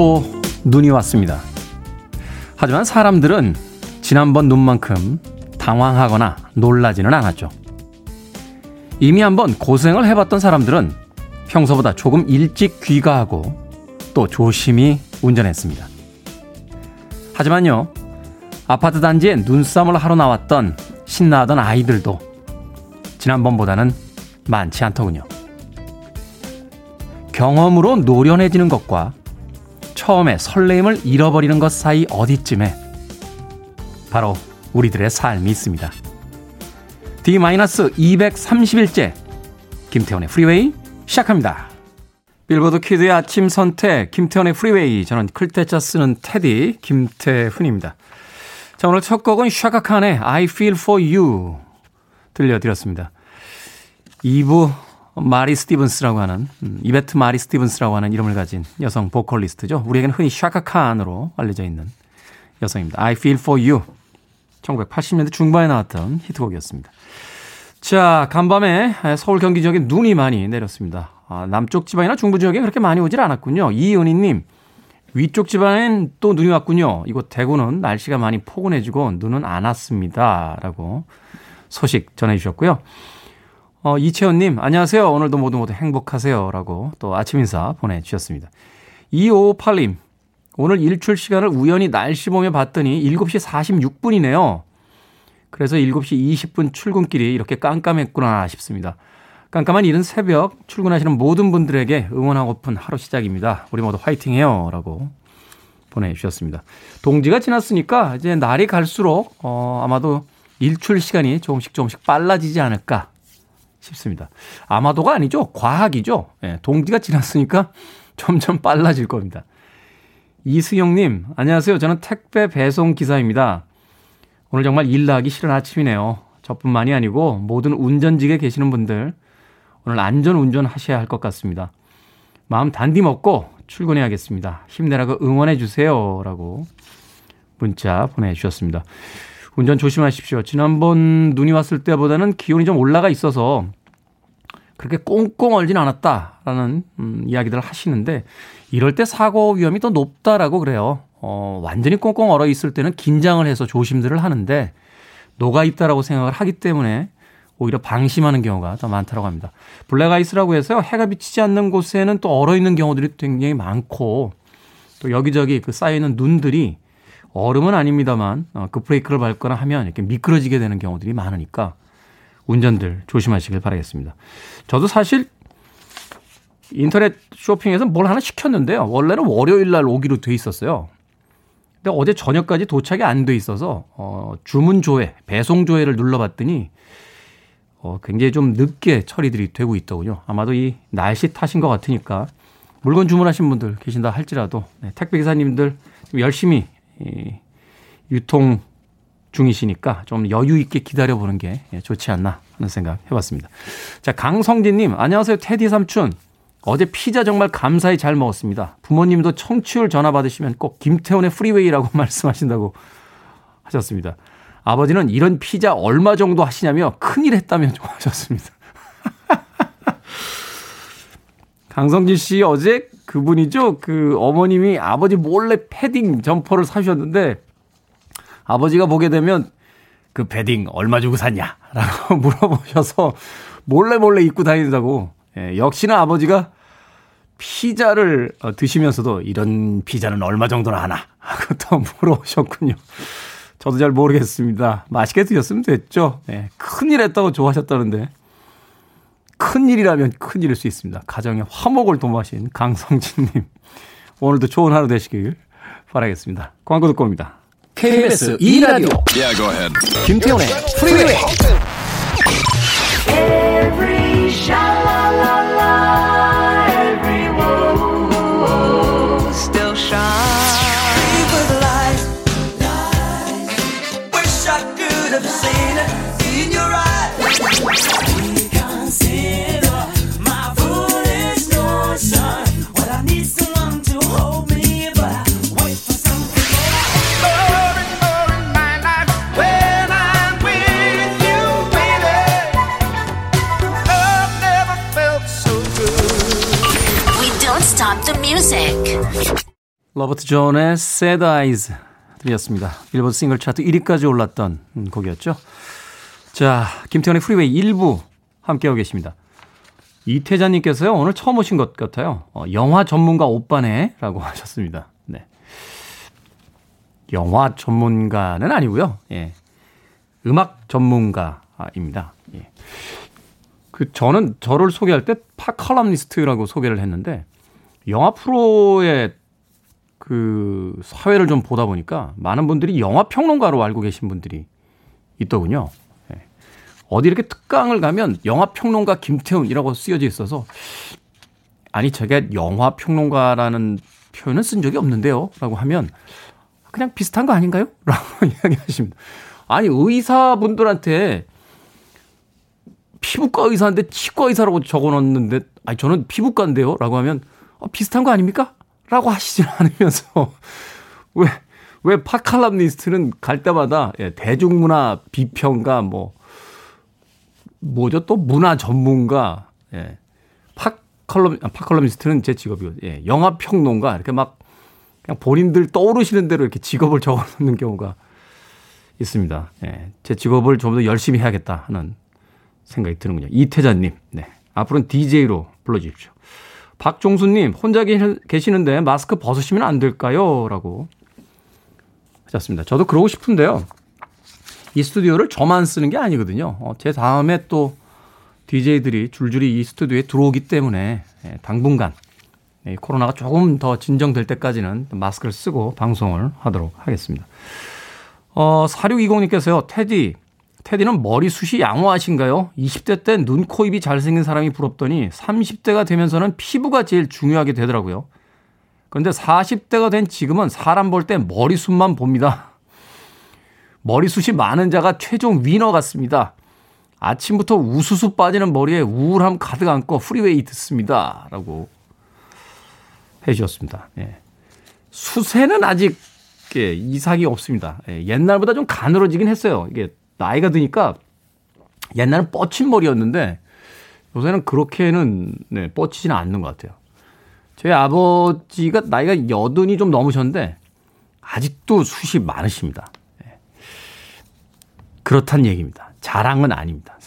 또 눈이 왔습니다. 하지만 사람들은 지난번 눈만큼 당황하거나 놀라지는 않았죠. 이미 한번 고생을 해봤던 사람들은 평소보다 조금 일찍 귀가하고 또 조심히 운전했습니다. 하지만요, 아파트 단지에 눈싸움을 하러 나왔던 신나하던 아이들도 지난번보다는 많지 않더군요. 경험으로 노련해지는 것과 처음에 설레임을 잃어버리는 것 사이 어디쯤에 바로 우리들의 삶이 있습니다. D-230일째 김태원의 프리웨이 시작합니다. 빌보드 키드의 아침 선택 김태훈의 프리웨이, 저는 클테짜 쓰는 테디 김태훈입니다. 자, 오늘 첫 곡은 샤카칸의 I Feel For You 들려드렸습니다. 2부 마리 스티븐스라고 하는 이베트 마리 스티븐스라고 하는 이름을 가진 여성 보컬리스트죠. 우리에게는 흔히 샤카칸으로 알려져 있는 여성입니다. I Feel For You, 1980년대 중반에 나왔던 히트곡이었습니다. 자, 간밤에 서울 경기 지역에 눈이 많이 내렸습니다. 남쪽 지방이나 중부 지역에 그렇게 많이 오질 않았군요. 이은희님, 위쪽 지방엔 또 눈이 왔군요. 이곳 대구는 날씨가 많이 포근해지고 눈은 안 왔습니다. 라고 소식 전해주셨고요. 이채연님, 안녕하세요. 오늘도 모두 행복하세요. 라고 또 아침 인사 보내주셨습니다. 2558님, 오늘 일출 시간을 우연히 날씨 보며 봤더니 7시 46분이네요. 그래서 7시 20분 출근길이 이렇게 깜깜했구나 싶습니다. 깜깜한 이른 새벽 출근하시는 모든 분들에게 응원하고픈 하루 시작입니다. 우리 모두 화이팅해요. 라고 보내주셨습니다. 동지가 지났으니까 이제 날이 갈수록 아마도 일출 시간이 조금씩 빨라지지 않을까 싶습니다. 아마도가 아니죠. 과학이죠. 예, 동지가 지났으니까 점점 빨라질 겁니다. 이수영님, 안녕하세요. 저는 택배 배송 기사입니다. 오늘 정말 일 나기 싫은 아침이네요. 저뿐만이 아니고 모든 운전직에 계시는 분들 오늘 안전운전 하셔야 할 것 같습니다. 마음 단디 먹고 출근해야겠습니다. 힘내라고 응원해 주세요. 라고 문자 보내주셨습니다. 운전 조심하십시오. 지난번 눈이 왔을 때보다는 기온이 좀 올라가 있어서 그렇게 꽁꽁 얼진 않았다라는 이야기들을 하시는데, 이럴 때 사고 위험이 더 높다라고 그래요. 완전히 꽁꽁 얼어 있을 때는 긴장을 해서 조심들을 하는데, 녹아있다라고 생각을 하기 때문에 오히려 방심하는 경우가 더 많다고 합니다. 블랙아이스라고 해서요, 해가 비치지 않는 곳에는 또 얼어있는 경우들이 굉장히 많고, 또 여기저기 그 쌓여있는 눈들이 얼음은 아닙니다만 그 브레이크를 밟거나 하면 이렇게 미끄러지게 되는 경우들이 많으니까 운전들 조심하시길 바라겠습니다. 저도 사실 인터넷 쇼핑에서 뭘 하나 시켰는데요, 원래는 월요일 날 오기로 돼 있었어요. 근데 어제 저녁까지 도착이 안 돼 있어서 주문 조회, 배송 조회를 눌러봤더니 굉장히 좀 늦게 처리들이 되고 있더군요. 아마도 이 날씨 탓인 것 같으니까 물건 주문하신 분들 계신다 할지라도 택배기사님들 좀 열심히 유통 중이시니까 좀 여유 있게 기다려보는 게 좋지 않나 하는 생각 해봤습니다. 자, 강성진님, 안녕하세요. 테디 삼촌. 어제 피자 정말 감사히 잘 먹었습니다. 부모님도 청취율 전화 받으시면 꼭 김태훈의 프리웨이라고 말씀하신다고 하셨습니다. 아버지는 이런 피자 얼마 정도 하시냐며 큰일 했다며 좀 하셨습니다. 강성진 씨, 어제 그분이죠. 그 어머님이 아버지 몰래 패딩 점퍼를 사셨는데 아버지가 보게 되면 그 패딩 얼마 주고 샀냐라고 물어보셔서 몰래 입고 다닌다고. 예, 역시나 아버지가 피자를 드시면서도 이런 피자는 얼마 정도나 하나 하고 또 물어보셨군요. 저도 잘 모르겠습니다. 맛있게 드셨으면 됐죠. 예, 큰일 했다고 좋아하셨다는데 큰일이라면 큰일일 수 있습니다. 가정의 화목을 도모하신 강성진님, 오늘도 좋은 하루 되시길 바라겠습니다. 광고 듣고 옵니다. KBS 2라디오 김태훈의 프리웨이. 로버트 존의 Sad Eyes 들이었습니다. 빌보드 싱글 차트 1위까지 올랐던 곡이었죠. 자, 김태현의 프리웨이 1부 함께하고 계십니다. 이태자님께서요, 오늘 처음 오신 것 같아요. 영화 전문가 오빠네 라고 하셨습니다. 네. 영화 전문가는 아니고요. 예. 음악 전문가입니다. 예. 저는 저를 소개할 때 팝 컬럼니스트라고 소개를 했는데, 영화 프로의 그 사회를 좀 보다 보니까 많은 분들이 영화 평론가로 알고 계신 분들이 있더군요. 예. 어디 이렇게 특강을 가면 영화 평론가 김태훈이라고 쓰여져 있어서, 아니 제가 영화 평론가라는 표현은 쓴 적이 없는데요 라고 하면, 그냥 비슷한 거 아닌가요? 라고 이야기하십니다. 아니 의사분들한테 피부과 의사인데 치과 의사라고 적어놨는데, 아니 저는 피부과인데요 라고 하면, 비슷한 거 아닙니까? 라고 하시진 않으면서 왜 팟칼럼니스트는 갈 때마다, 예, 대중문화 비평가, 뭐죠 또 문화 전문가, 예, 팟칼럼니스트는 제 직업이고, 예, 영화 평론가 이렇게 막 그냥 본인들 떠오르시는 대로 이렇게 직업을 적어놓는 경우가 있습니다. 예, 제 직업을 좀 더 열심히 해야겠다 하는 생각이 드는군요. 이태자님, 네, 앞으로는 DJ로 불러주십시오. 박종수님, 혼자 계시는데 마스크 벗으시면 안 될까요? 라고 하셨습니다. 저도 그러고 싶은데요. 이 스튜디오를 저만 쓰는 게 아니거든요. 제 다음에 또 DJ들이 줄줄이 이 스튜디오에 들어오기 때문에 당분간 코로나가 조금 더 진정될 때까지는 마스크를 쓰고 방송을 하도록 하겠습니다. 4620님께서요. 테디는 머리숱이 양호하신가요? 20대 때 눈, 코, 입이 잘생긴 사람이 부럽더니 30대가 되면서는 피부가 제일 중요하게 되더라고요. 그런데 40대가 된 지금은 사람 볼 때 머리숱만 봅니다. 머리숱이 많은 자가 최종 위너 같습니다. 아침부터 우수수 빠지는 머리에 우울함 가득 안고 프리웨이 듣습니다. 라고 해 주셨습니다. 예. 수세는 아직, 예, 이상이 없습니다. 예, 옛날보다 좀 가늘어지긴 했어요. 이게 나이가 드니까 옛날은 뻗친 머리였는데 요새는 그렇게는, 네, 뻗치지는 않는 것 같아요. 저희 아버지가 나이가 80이 좀 넘으셨는데 아직도 숱이 많으십니다. 네. 그렇단 얘기입니다. 자랑은 아닙니다.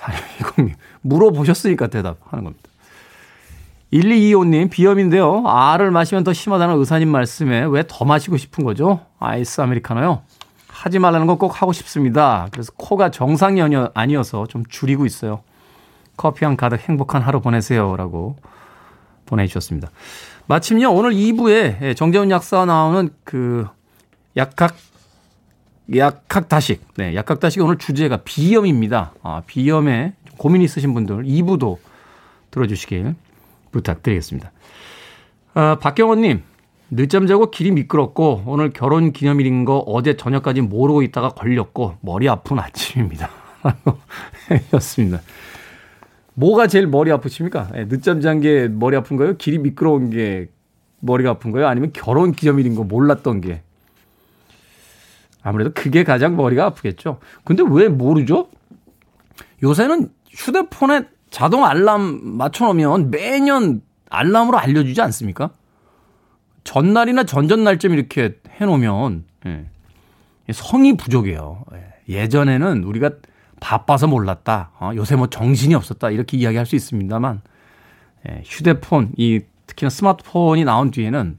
물어보셨으니까 대답하는 겁니다. 1225님, 비염인데요. R을 마시면 더 심하다는 의사님 말씀에 왜 더 마시고 싶은 거죠? 아이스 아메리카노요. 하지 말라는 거 꼭 하고 싶습니다. 그래서 코가 정상이 아니어서 좀 줄이고 있어요. 커피 한 가득 행복한 하루 보내세요. 라고 보내주셨습니다. 마침요, 오늘 2부에 정재훈 약사가 나오는 그 약학다식. 네, 약학다식이 오늘 주제가 비염입니다. 비염에 고민 있으신 분들 2부도 들어주시길 부탁드리겠습니다. 박경원님. 늦잠 자고 길이 미끄럽고 오늘 결혼 기념일인 거 어제 저녁까지 모르고 있다가 걸렸고 머리 아픈 아침입니다. 라고 했습니다. 뭐가 제일 머리 아프십니까? 늦잠 잔 게 머리 아픈 거예요? 길이 미끄러운 게 머리가 아픈 거예요? 아니면 결혼 기념일인 거 몰랐던 게? 아무래도 그게 가장 머리가 아프겠죠. 근데 왜 모르죠? 요새는 휴대폰에 자동 알람 맞춰놓으면 매년 알람으로 알려주지 않습니까? 전날이나 전전날쯤 이렇게 해놓으면, 예, 성이 부족해요. 예전에는 우리가 바빠서 몰랐다, 요새 정신이 없었다 이렇게 이야기할 수 있습니다만, 예, 휴대폰, 특히나 스마트폰이 나온 뒤에는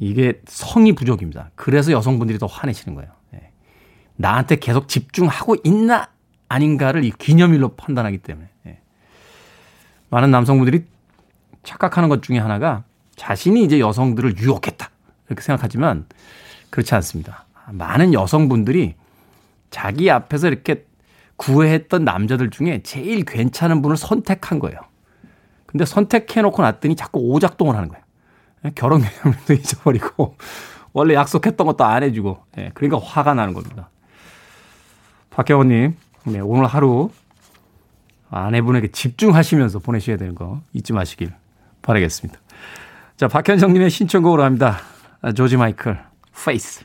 이게 성이 부족입니다. 그래서 여성분들이 더 화내시는 거예요. 예. 나한테 계속 집중하고 있나 아닌가를 이 기념일로 판단하기 때문에. 예. 많은 남성분들이 착각하는 것 중에 하나가 자신이 이제 여성들을 유혹했다 이렇게 생각하지만 그렇지 않습니다. 많은 여성분들이 자기 앞에서 이렇게 구애했던 남자들 중에 제일 괜찮은 분을 선택한 거예요. 근데 선택해놓고 났더니 자꾸 오작동을 하는 거예요. 결혼 기념일도 잊어버리고 원래 약속했던 것도 안 해주고, 그러니까 화가 나는 겁니다. 박혜원님, 네, 오늘 하루 아내분에게 집중하시면서 보내셔야 되는 거 잊지 마시길 바라겠습니다. 자, 박현정님의 신청곡으로 합니다. 조지 마이클, 페이스.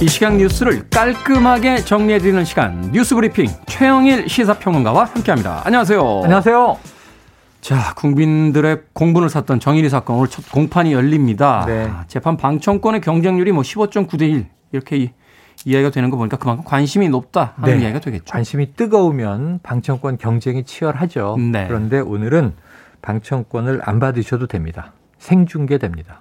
이 시각 뉴스를 깔끔하게 정리해드리는 시간 뉴스브리핑 최영일 시사평론가와 함께합니다. 안녕하세요. 안녕하세요. 자, 국민들의 공분을 샀던 정일이 사건 오늘 첫 공판이 열립니다. 네. 재판 방청권의 경쟁률이 뭐 15.9대1 이렇게 이야기가 되는 거 보니까 그만큼 관심이 높다 하는 네. 이야기가 되겠죠. 관심이 뜨거우면 방청권 경쟁이 치열하죠. 네. 그런데 오늘은 방청권을 안 받으셔도 됩니다. 생중계됩니다.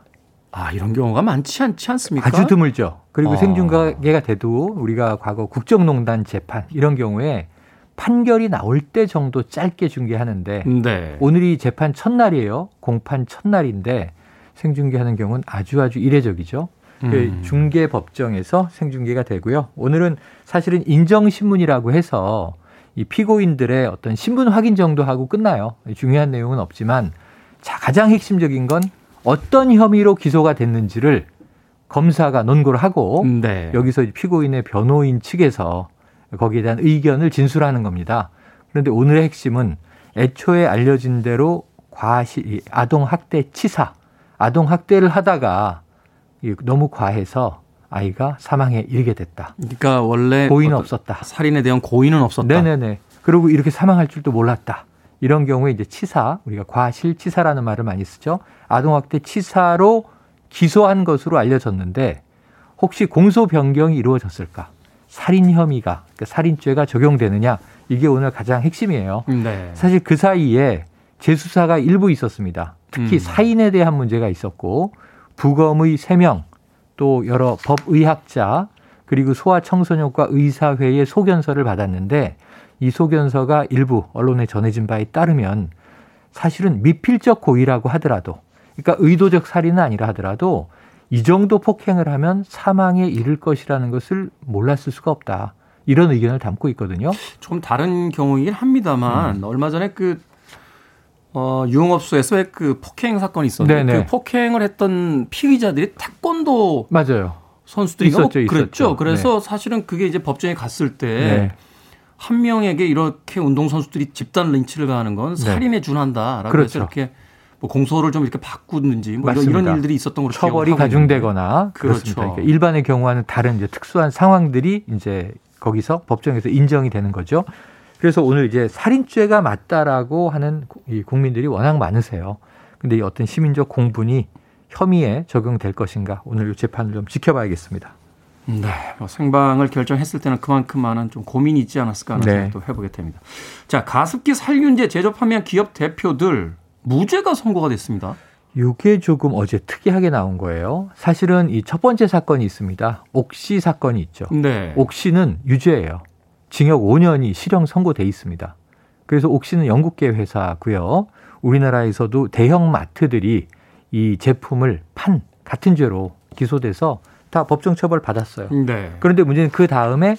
아, 이런 경우가 많지 않지 않습니까? 아주 드물죠. 그리고 생중계가 돼도 우리가 과거 국정농단 재판 이런 경우에 판결이 나올 때 정도 짧게 중계하는데 네. 오늘이 재판 첫날이에요. 공판 첫날인데 생중계하는 경우는 아주 이례적이죠. 중계 법정에서 생중계가 되고요. 오늘은 사실은 인정신문이라고 해서 이 피고인들의 어떤 신분 확인 정도 하고 끝나요. 중요한 내용은 없지만 가장 핵심적인 건 어떤 혐의로 기소가 됐는지를 검사가 논고를 하고 네. 여기서 피고인의 변호인 측에서 거기에 대한 의견을 진술하는 겁니다. 그런데 오늘의 핵심은 애초에 알려진 대로 아동학대 치사, 아동학대를 하다가 너무 과해서 아이가 사망에 이르게 됐다. 그러니까 원래 고의는 없었다. 살인에 대한 고의는 없었다. 네네네. 그리고 이렇게 사망할 줄도 몰랐다. 이런 경우에 이제 치사, 우리가 과실치사라는 말을 많이 쓰죠. 아동학대 치사로 기소한 것으로 알려졌는데 혹시 공소 변경이 이루어졌을까? 살인 혐의가, 그러니까 살인죄가 적용되느냐, 이게 오늘 가장 핵심이에요. 네. 사실 그 사이에 재수사가 일부 있었습니다. 특히 사인에 대한 문제가 있었고 부검의 3명, 또 여러 법의학자, 그리고 소아청소년과 의사회의 소견서를 받았는데 이 소견서가 일부 언론에 전해진 바에 따르면 사실은 미필적 고의라고 하더라도, 그러니까 의도적 살인은 아니라 하더라도 이 정도 폭행을 하면 사망에 이를 것이라는 것을 몰랐을 수가 없다. 이런 의견을 담고 있거든요. 조금 다른 경우이긴 합니다만 얼마 전에 유흥업소에서 그 폭행 사건이 있었는데 네네. 그 폭행을 했던 피의자들이 태권도 맞아요. 선수들이 그랬죠. 그래서 네. 사실은 그게 이제 법정에 갔을 때 네. 한 명에게 이렇게 운동선수들이 집단 린치를 가하는 건 살인에 준한다라고 그렇죠. 해서 이렇게 뭐 공소를 좀 이렇게 바꾸는지 뭐 이런 일들이 있었던 걸로 처벌이 가중되거나 그렇습니다. 그렇죠. 그러니까 일반의 경우와는 다른 이제 특수한 상황들이 이제 거기서 법정에서 인정이 되는 거죠. 그래서 오늘 이제 살인죄가 맞다라고 하는 이 국민들이 워낙 많으세요. 그런데 이 어떤 시민적 공분이 혐의에 적용될 것인가 오늘 이 재판을 좀 지켜봐야겠습니다. 네, 생방을 결정했을 때는 그만큼 많은 좀 고민이 있지 않았을까 하는 생각도 해보게 됩니다. 자, 가습기 살균제 제조 판매한 기업 대표들 무죄가 선고가 됐습니다. 이게 조금 어제 특이하게 나온 거예요. 사실은 이 첫 번째 사건이 있습니다. 옥시 사건이 있죠. 네. 옥시는 유죄예요. 징역 5년이 실형 선고돼 있습니다. 그래서 옥시는 영국계 회사고요. 우리나라에서도 대형 마트들이 이 제품을 판 같은 죄로 기소돼서 다 법정 처벌 받았어요. 네. 그런데 문제는 그 다음에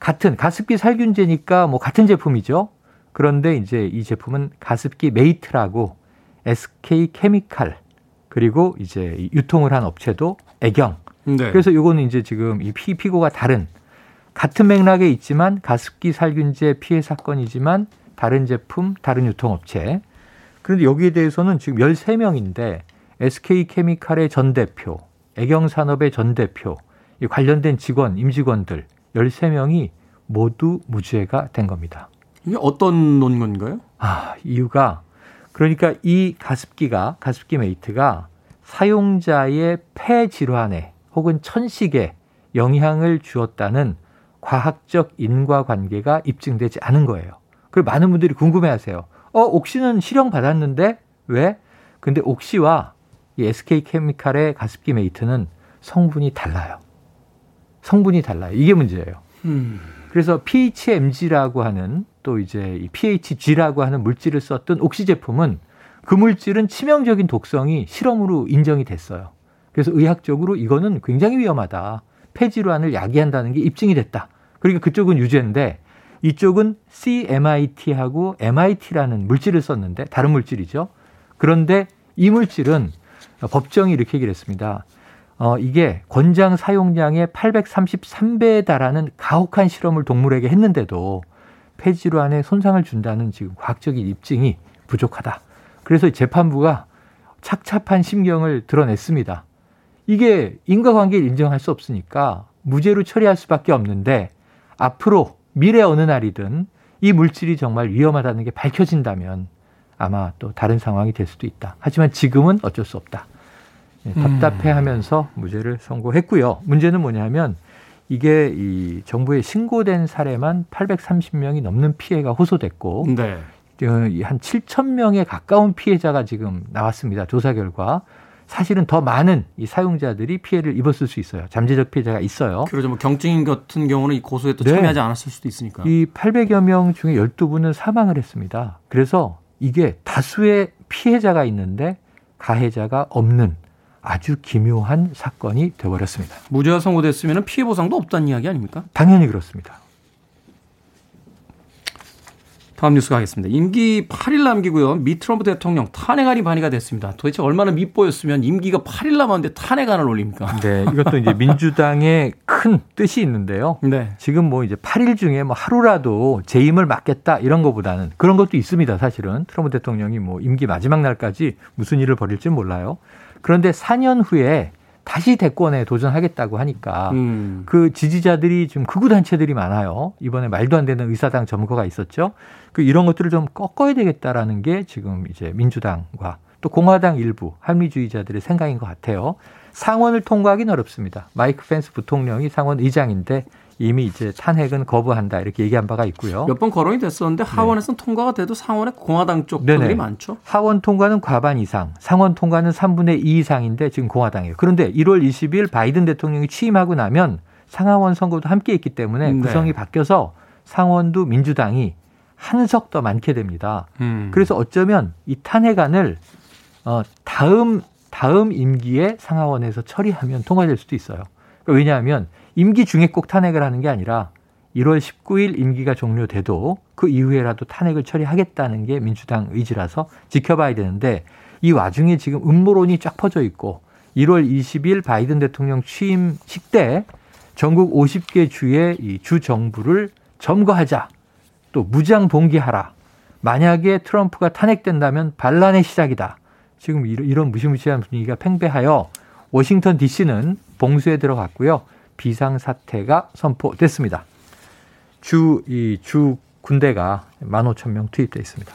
같은 가습기 살균제니까 뭐 같은 제품이죠. 그런데 이제 이 제품은 가습기 메이트라고 SK 케미칼 그리고 이제 유통을 한 업체도 애경. 네. 그래서 이거는 이제 지금 이 피고가 다른 같은 맥락에 있지만 가습기 살균제 피해 사건이지만 다른 제품, 다른 유통업체. 그런데 여기에 대해서는 지금 13명인데 SK 케미칼의 전 대표, 애경산업의 전 대표, 관련된 직원, 임직원들 13명이 모두 무죄가 된 겁니다. 이게 어떤 논건가요? 아, 이유가 그러니까 이 가습기 메이트가 사용자의 폐 질환에 혹은 천식에 영향을 주었다는 과학적 인과관계가 입증되지 않은 거예요. 그리고 많은 분들이 궁금해하세요. 옥시는 실형 받았는데 왜? 근데 옥시와 이 SK케미칼의 가습기 메이트는 성분이 달라요. 이게 문제예요. 그래서 PHMG라고 하는 또 이제 PHG라고 하는 물질을 썼던 옥시 제품은 그 물질은 치명적인 독성이 실험으로 인정이 됐어요. 그래서 의학적으로 이거는 굉장히 위험하다. 폐질환을 야기한다는 게 입증이 됐다. 그러니까 그쪽은 유죄인데 이쪽은 CMIT하고 MIT라는 물질을 썼는데 다른 물질이죠. 그런데 이 물질은 법정이 이렇게 얘기를 했습니다. 이게 권장 사용량의 833배에 달하는 가혹한 실험을 동물에게 했는데도 폐질환에 손상을 준다는 지금 과학적인 입증이 부족하다. 그래서 재판부가 착잡한 심경을 드러냈습니다. 이게 인과관계를 인정할 수 없으니까 무죄로 처리할 수밖에 없는데 앞으로 미래 어느 날이든 이 물질이 정말 위험하다는 게 밝혀진다면 아마 또 다른 상황이 될 수도 있다. 하지만 지금은 어쩔 수 없다. 답답해하면서 무죄를 선고했고요. 문제는 뭐냐면 이게 이 정부에 신고된 사례만 830명이 넘는 피해가 호소됐고 네. 한 7천 명에 가까운 피해자가 지금 나왔습니다. 조사 결과. 사실은 더 많은 이 사용자들이 피해를 입었을 수 있어요. 잠재적 피해자가 있어요. 그러죠. 뭐 경증인 같은 경우는 이 고소에 또 참여하지 않았을 수도 있으니까. 이 800여 명 중에 12분은 사망을 했습니다. 그래서 이게 다수의 피해자가 있는데 가해자가 없는 아주 기묘한 사건이 되어버렸습니다. 무죄가 선고됐으면 피해 보상도 없다는 이야기 아닙니까? 당연히 그렇습니다. 다음 뉴스 가겠습니다. 임기 8일 남기고요. 미 트럼프 대통령 탄핵안이 발의가 됐습니다. 도대체 얼마나 밑보였으면 임기가 8일 남았는데 탄핵안을 올립니까? 네, 이것도 이제 민주당의 큰 뜻이 있는데요. 네. 지금 뭐 이제 8일 중에 뭐 하루라도 재임을 막겠다 이런 것보다는 그런 것도 있습니다. 사실은 트럼프 대통령이 뭐 임기 마지막 날까지 무슨 일을 벌일지 몰라요. 그런데 4년 후에 다시 대권에 도전하겠다고 하니까 그 지지자들이 지금 극우단체들이 많아요. 이번에 말도 안 되는 의사당 점거가 있었죠. 그 이런 것들을 좀 꺾어야 되겠다라는 게 지금 이제 민주당과 또 공화당 일부 합리주의자들의 생각인 것 같아요. 상원을 통과하기는 어렵습니다. 마이크 펜스 부통령이 상원 의장인데 이미 이제 탄핵은 거부한다 이렇게 얘기한 바가 있고요. 몇 번 거론이 됐었는데 하원에서는 네. 통과가 돼도 상원에 공화당 쪽 분들이 많죠. 하원 통과는 과반 이상, 상원 통과는 3분의 2 이상인데 지금 공화당이에요. 그런데 1월 20일 바이든 대통령이 취임하고 나면 상하원 선거도 함께 있기 때문에 구성이 바뀌어서 상원도 민주당이 한 석 더 많게 됩니다. 그래서 어쩌면 이 탄핵안을 다음 임기에 상하원에서 처리하면 통과될 수도 있어요. 그러니까 왜냐하면 임기 중에 꼭 탄핵을 하는 게 아니라 1월 19일 임기가 종료돼도 그 이후에라도 탄핵을 처리하겠다는 게 민주당 의지라서 지켜봐야 되는데 이 와중에 지금 음모론이 쫙 퍼져 있고 1월 20일 바이든 대통령 취임식 때 전국 50개 주의 이 주정부를 점거하자 또 무장 봉기하라 만약에 트럼프가 탄핵된다면 반란의 시작이다. 지금 이런 무시무시한 분위기가 팽배하여 워싱턴 DC는 봉쇄에 들어갔고요. 비상사태가 선포됐습니다. 주 군대가 15,000명 투입되어 있습니다.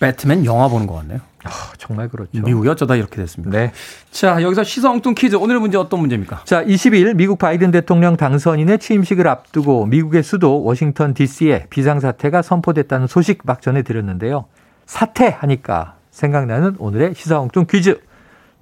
배트맨 영화 보는 것 같네요. 아, 정말 그렇죠. 미국이 어쩌다 이렇게 됐습니다. 네. 자, 여기서 시사엉뚱 퀴즈. 오늘의 문제 어떤 문제입니까? 자, 20일 미국 바이든 대통령 당선인의 취임식을 앞두고 미국의 수도 워싱턴 DC에 비상사태가 선포됐다는 소식 막 전해드렸는데요. 사태 하니까 생각나는 오늘의 시사엉뚱 퀴즈.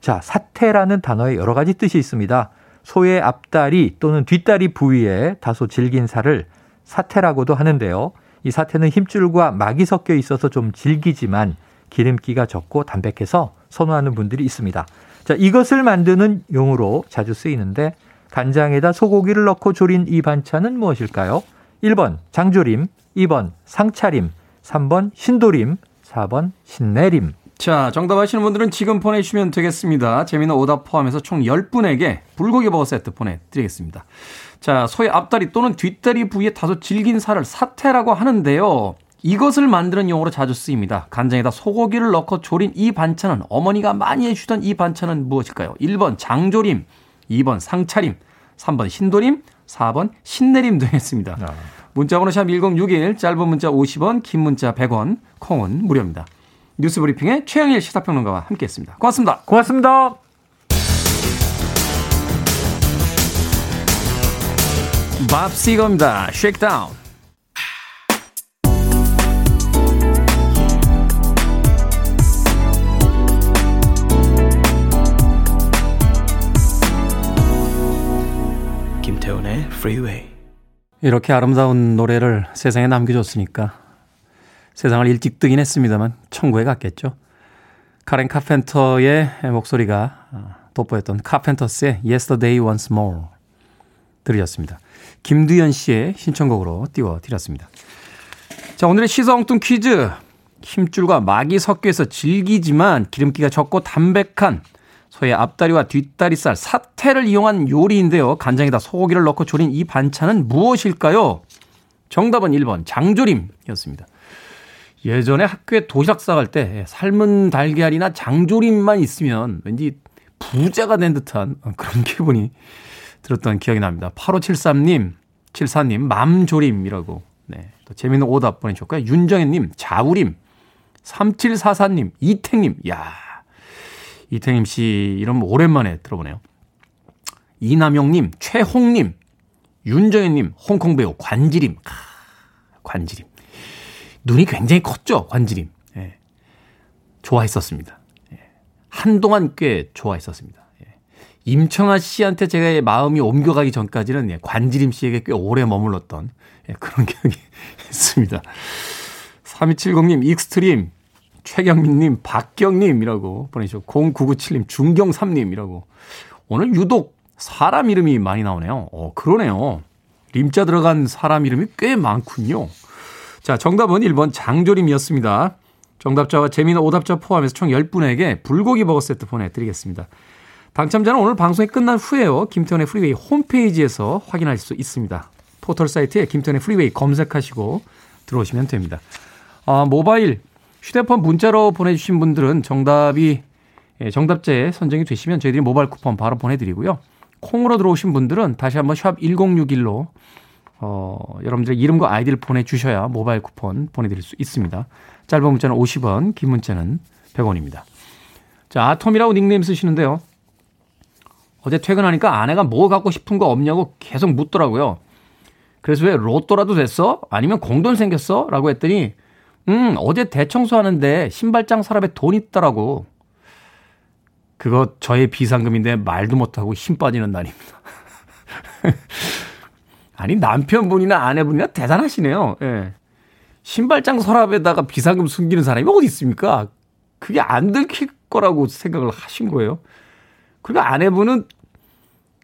자, 사태라는 단어에 여러 가지 뜻이 있습니다. 소의 앞다리 또는 뒷다리 부위에 다소 질긴 살을 사태라고도 하는데요. 이 사태는 힘줄과 막이 섞여 있어서 좀 질기지만 기름기가 적고 담백해서 선호하는 분들이 있습니다. 자, 이것을 만드는 용으로 자주 쓰이는데 간장에다 소고기를 넣고 졸인 이 반찬은 무엇일까요? 1번 장조림, 2번 상차림, 3번 신도림, 4번 신내림. 자, 정답 아시는 분들은 지금 보내주시면 되겠습니다. 재미있는 오답 포함해서 총 10분에게 불고기 버거 세트 보내드리겠습니다. 자, 소의 앞다리 또는 뒷다리 부위에 다소 질긴 살을 사태라고 하는데요. 이것을 만드는 용어로 자주 쓰입니다. 간장에다 소고기를 넣고 졸인 이 반찬은 어머니가 많이 해주던 이 반찬은 무엇일까요? 1번 장조림, 2번 상차림, 3번 신도림, 4번 신내림 되겠습니다. 문자번호 샵 1061, 짧은 문자 50원, 긴 문자 100원, 콩은 무료입니다. 뉴스브리핑의 최영일 시사평론가와 함께했습니다. 고맙습니다. 고맙습니다. 밥 시거입니다. 쉐이크다운. 김태훈의 프리웨이. 이렇게 아름다운 노래를 세상에 남겨줬으니까. 세상을 일찍 뜨긴 했습니다만 천국에 갔겠죠. 카렌 카펜터의 목소리가 돋보였던 카펜터스의 Yesterday Once More 들으셨습니다. 김두현 씨의 신청곡으로 띄워드렸습니다. 자, 오늘의 시사엉뚱 퀴즈. 힘줄과 막이 섞여서 질기지만 기름기가 적고 담백한 소의 앞다리와 뒷다리살 사태를 이용한 요리인데요. 간장에다 소고기를 넣고 졸인 이 반찬은 무엇일까요? 정답은 1번 장조림이었습니다. 예전에 학교에 도시락 싸갈 때 삶은 달걀이나 장조림만 있으면 왠지 부자가 된 듯한 그런 기분이 들었던 기억이 납니다. 8573님, 74님, 맘조림이라고. 네. 또 재밌는 오답 보내주셨고요. 윤정현님, 자우림, 3744님, 이택님. 야, 이택님 씨 이름 오랜만에 들어보네요. 이남영님, 최홍님, 윤정현님, 홍콩 배우 관지림. 관지림. 눈이 굉장히 컸죠, 관지림. 예. 좋아했었습니다. 예. 한동안 꽤 좋아했었습니다. 예. 임청아 씨한테 제가 마음이 옮겨가기 전까지는 예, 관지림 씨에게 꽤 오래 머물렀던 예, 그런 기억이 있습니다. 3270님, 익스트림, 최경민님, 박경님이라고 보내주셨고, 0997님, 중경삼님이라고. 오늘 유독 사람 이름이 많이 나오네요. 그러네요. 림자 들어간 사람 이름이 꽤 많군요. 자, 정답은 1번 장조림이었습니다. 정답자와 재미있는 오답자 포함해서 총 10분에게 불고기 버거 세트 보내드리겠습니다. 당첨자는 오늘 방송이 끝난 후에요. 김태현의 프리웨이 홈페이지에서 확인할 수 있습니다. 포털 사이트에 김태현의 프리웨이 검색하시고 들어오시면 됩니다. 모바일, 휴대폰 문자로 보내주신 분들은 정답자에 선정이 되시면 저희들이 모바일 쿠폰 바로 보내드리고요. 콩으로 들어오신 분들은 다시 한번 샵 1061로 여러분들의 이름과 아이디를 보내주셔야 모바일 쿠폰 보내드릴 수 있습니다. 짧은 문자는 50원, 긴 문자는 100원입니다. 자, 아톰이라고 닉네임 쓰시는데요. 어제 퇴근하니까 아내가 뭐 갖고 싶은 거 없냐고 계속 묻더라고요. 그래서 왜 로또라도 됐어? 아니면 공돈 생겼어? 라고 했더니 어제 대청소하는데 신발장 서랍에 돈 있더라고. 그거 저의 비상금인데 말도 못하고 힘 빠지는 날입니다. 아니, 남편분이나 아내분이나 대단하시네요. 예. 신발장 서랍에다가 비상금 숨기는 사람이 어디 있습니까? 그게 안 들킬 거라고 생각을 하신 거예요. 그리고 아내분은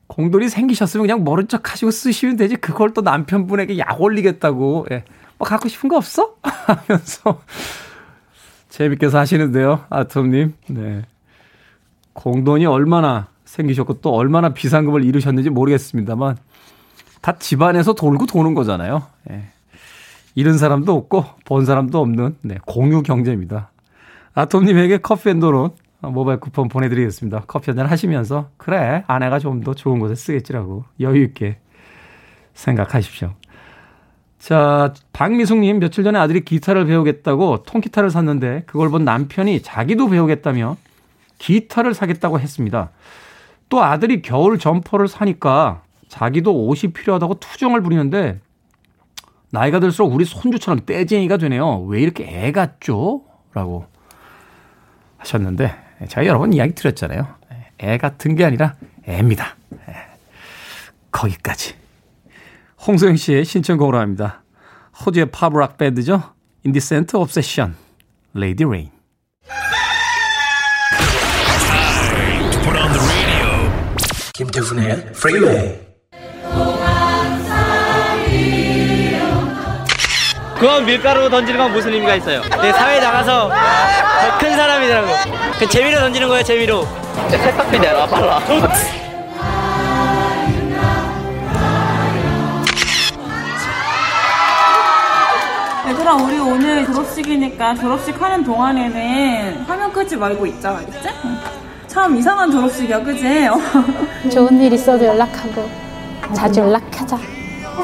공돈이 생기셨으면 그냥 모른 척 하시고 쓰시면 되지. 그걸 또 남편분에게 약 올리겠다고. 예. 뭐 갖고 싶은 거 없어? 하면서 재밌게 사시는데요. 아톰님. 네. 공돈이 얼마나 생기셨고 또 얼마나 비상금을 이루셨는지 모르겠습니다만 다 집안에서 돌고 도는 거잖아요. 예. 잃은 사람도 없고 본 사람도 없는 네, 공유 경제입니다. 아톰님에게 커피 앤 도넛 모바일 쿠폰 보내드리겠습니다. 커피 한잔 하시면서 그래 아내가 좀 더 좋은 곳에 쓰겠지라고 여유 있게 생각하십시오. 자, 박미숙님, 며칠 전에 아들이 기타를 배우겠다고 통기타를 샀는데 그걸 본 남편이 자기도 배우겠다며 기타를 사겠다고 했습니다. 또 아들이 겨울 점퍼를 사니까 자기도 옷이 필요하다고 투정을 부리는데 나이가 들수록 우리 손주처럼 떼쟁이가 되네요. 왜 이렇게 애 같죠? 라고 하셨는데 제가 여러 번 이야기 드렸잖아요. 애 같은 게 아니라 애입니다. 거기까지. 홍소영 씨의 신청곡으로 합니다. 호주의 팝락 밴드죠. Indecent Obsession, Lady Rain. 김태훈의 프리웨이. 그건 밀가루 던지는 건 무슨 의미가 있어요? 내 사회에 나가서 더 큰 사람이라고. 그 재미로 던지는 거예요, 재미로. 색깔이 내놔 빨라. 얘들아, 우리 오늘 졸업식이니까 졸업식 하는 동안에는 화면 끄지 말고 있자, 알겠지? 참 이상한 졸업식이야, 그지? 좋은 일 있어도 연락하고 자주 연락하자.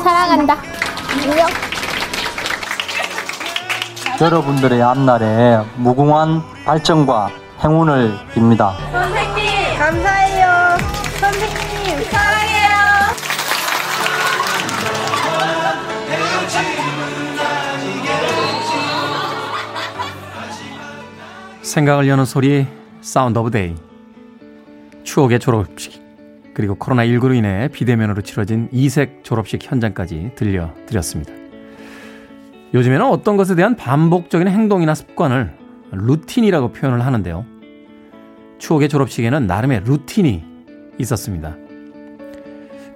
사랑한다. 안녕. 여러분들의 앞날에 무궁한 발전과 행운을 빕니다. 선생님 감사해요. 선생님 사랑해요. 생각을 여는 소리, 사운드 오브 데이. 추억의 졸업식, 그리고 코로나19로 인해 비대면으로 치러진 이색 졸업식 현장까지 들려드렸습니다. 요즘에는 어떤 것에 대한 반복적인 행동이나 습관을 루틴이라고 표현을 하는데요. 추억의 졸업식에는 나름의 루틴이 있었습니다.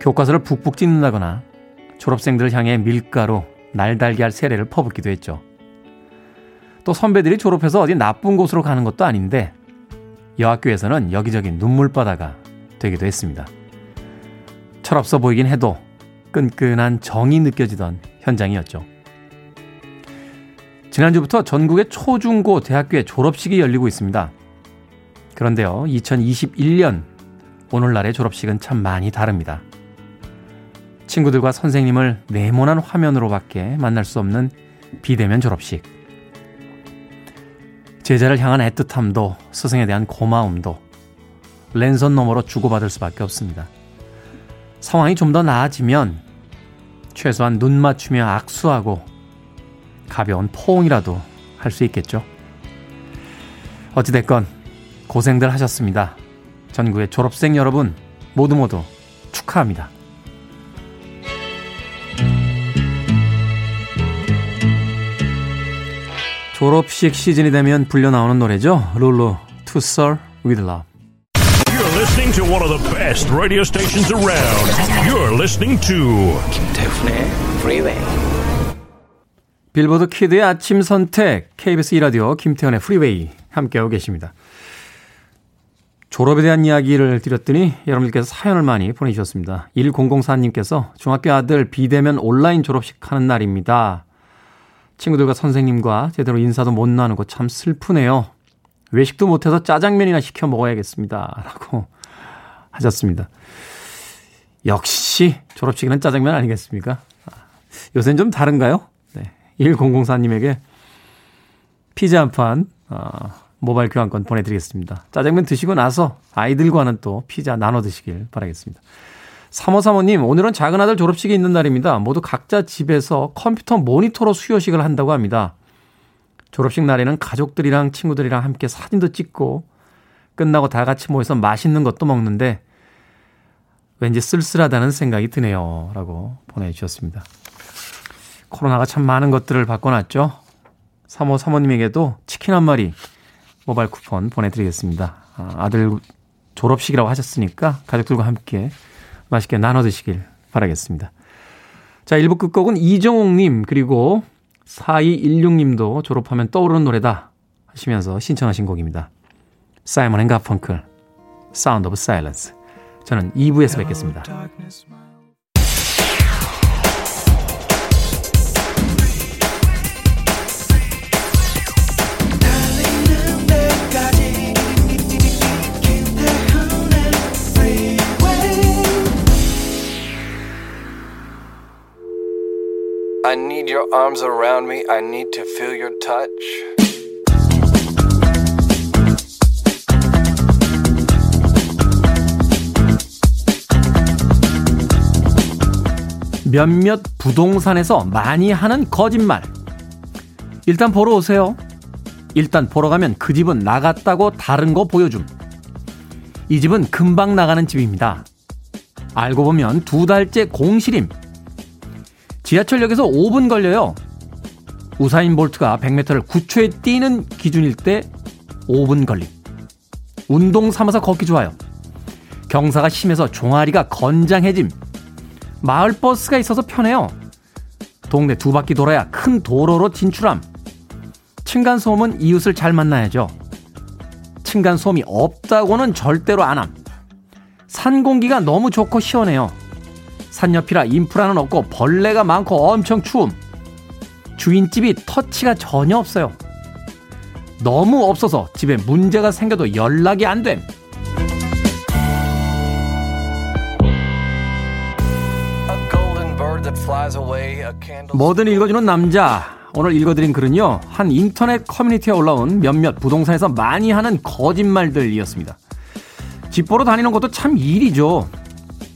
교과서를 북북 찢는다거나 졸업생들을 향해 밀가루, 날달걀 세례를 퍼붓기도 했죠. 또 선배들이 졸업해서 어디 나쁜 곳으로 가는 것도 아닌데 여학교에서는 여기저기 눈물바다가 되기도 했습니다. 철없어 보이긴 해도 끈끈한 정이 느껴지던 현장이었죠. 지난주부터 전국의 초중고 대학교의 졸업식이 열리고 있습니다. 그런데요, 2021년 오늘날의 졸업식은 참 많이 다릅니다. 친구들과 선생님을 네모난 화면으로밖에 만날 수 없는 비대면 졸업식. 제자를 향한 애틋함도 스승에 대한 고마움도 랜선 너머로 주고받을 수밖에 없습니다. 상황이 좀 더 나아지면 최소한 눈 맞추며 악수하고 가벼운 포옹이라도 할 수 있겠죠. 어찌됐건 고생들 하셨습니다. 전국의 졸업생 여러분 모두 모두 축하합니다. 졸업식 시즌이 되면 불려 나오는 노래죠. 룰루, To Sir With Love. You're listening to one of the best radio stations around. You're listening to 김태훈의 Freeway. 빌보드 키드의 아침 선택, KBS 2라디오 김태현의 프리웨이 함께하고 계십니다. 졸업에 대한 이야기를 드렸더니 여러분들께서 사연을 많이 보내주셨습니다. 1004님께서 중학교 아들 비대면 온라인 졸업식 하는 날입니다. 친구들과 선생님과 제대로 인사도 못 나누고 참 슬프네요. 외식도 못해서 짜장면이나 시켜 먹어야겠습니다. 라고 하셨습니다. 역시 졸업식에는 짜장면 아니겠습니까? 요새는 좀 다른가요? 1004님에게 피자 한 판 모바일 교환권 보내드리겠습니다. 짜장면 드시고 나서 아이들과는 또 피자 나눠 드시길 바라겠습니다. 3535님, 오늘은 작은 아들 졸업식이 있는 날입니다. 모두 각자 집에서 컴퓨터 모니터로 수료식을 한다고 합니다. 졸업식 날에는 가족들이랑 친구들이랑 함께 사진도 찍고 끝나고 다 같이 모여서 맛있는 것도 먹는데 왠지 쓸쓸하다는 생각이 드네요. 라고 보내주셨습니다. 코로나가 참 많은 것들을 바꿔놨죠. 3호 사모님에게도 치킨 한 마리 모바일 쿠폰 보내드리겠습니다. 아들 졸업식이라고 하셨으니까 가족들과 함께 맛있게 나눠 드시길 바라겠습니다. 자, 1부 끝곡은 이정옥님 그리고 4216님도 졸업하면 떠오르는 노래다 하시면서 신청하신 곡입니다. Simon and Garfunkel, Sound of Silence. 저는 2부에서 뵙겠습니다. I need your arms around me. I need to feel your touch. 몇몇 부동산에서 많이 하는 거짓말. 일단 보러 오세요. 일단 보러 가면 그 집은 나갔다고 다른 거 보여줌. 이 집은 금방 나가는 집입니다. 알고 보면 2달째 공실임. 지하철역에서 5분 걸려요. 우사인 볼트가 100m를 9초에 뛰는 기준일 때 5분 걸림. 운동 삼아서 걷기 좋아요. 경사가 심해서 종아리가 건장해짐. 마을버스가 있어서 편해요. 동네 2바퀴 돌아야 큰 도로로 진출함. 층간소음은 이웃을 잘 만나야죠. 층간소음이 없다고는 절대로 안함. 산공기가 너무 좋고 시원해요. 산 옆이라 인프라는 없고 벌레가 많고 엄청 추움. 주인집이 터치가 전혀 없어요. 너무 없어서 집에 문제가 생겨도 연락이 안 됨. 뭐든 읽어주는 남자. 오늘 읽어드린 글은요, 한 인터넷 커뮤니티에 올라온 몇몇 부동산에서 많이 하는 거짓말들이었습니다. 집 보러 다니는 것도 참 일이죠.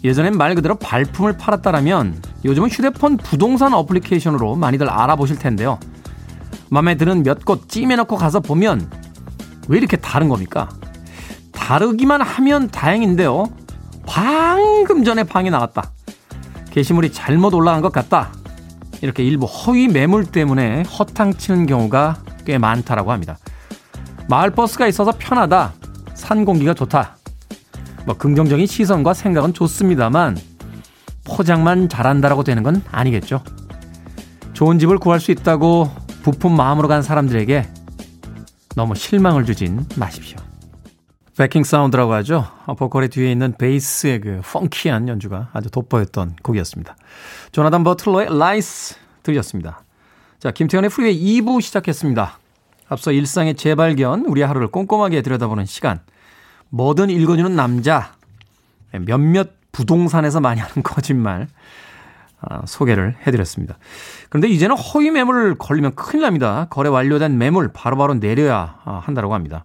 예전엔 말 그대로 발품을 팔았다라면 요즘은 휴대폰 부동산 어플리케이션으로 많이들 알아보실 텐데요. 맘에 드는 몇 곳 찜해놓고 가서 보면 왜 이렇게 다른 겁니까? 다르기만 하면 다행인데요. 방금 전에 방이 나갔다. 게시물이 잘못 올라간 것 같다. 이렇게 일부 허위 매물 때문에 허탕치는 경우가 꽤 많다라고 합니다. 마을버스가 있어서 편하다. 산공기가 좋다. 뭐 긍정적인 시선과 생각은 좋습니다만 포장만 잘한다라고 되는 건 아니겠죠. 좋은 집을 구할 수 있다고 부푼 마음으로 간 사람들에게 너무 실망을 주진 마십시오. 백킹 사운드라고 하죠. 보컬의 뒤에 있는 베이스의 그 펑키한 연주가 아주 돋보였던 곡이었습니다. 조나단 버틀러의 라이스 들으셨습니다. 자, 김태현의 프리웨이 2부 시작했습니다. 앞서 일상의 재발견, 우리의 하루를 꼼꼼하게 들여다보는 시간. 뭐든 읽어주는 남자, 몇몇 부동산에서 많이 하는 거짓말, 소개를 해드렸습니다. 그런데 이제는 허위 매물 걸리면 큰일 납니다. 거래 완료된 매물 바로바로 내려야 한다고 합니다.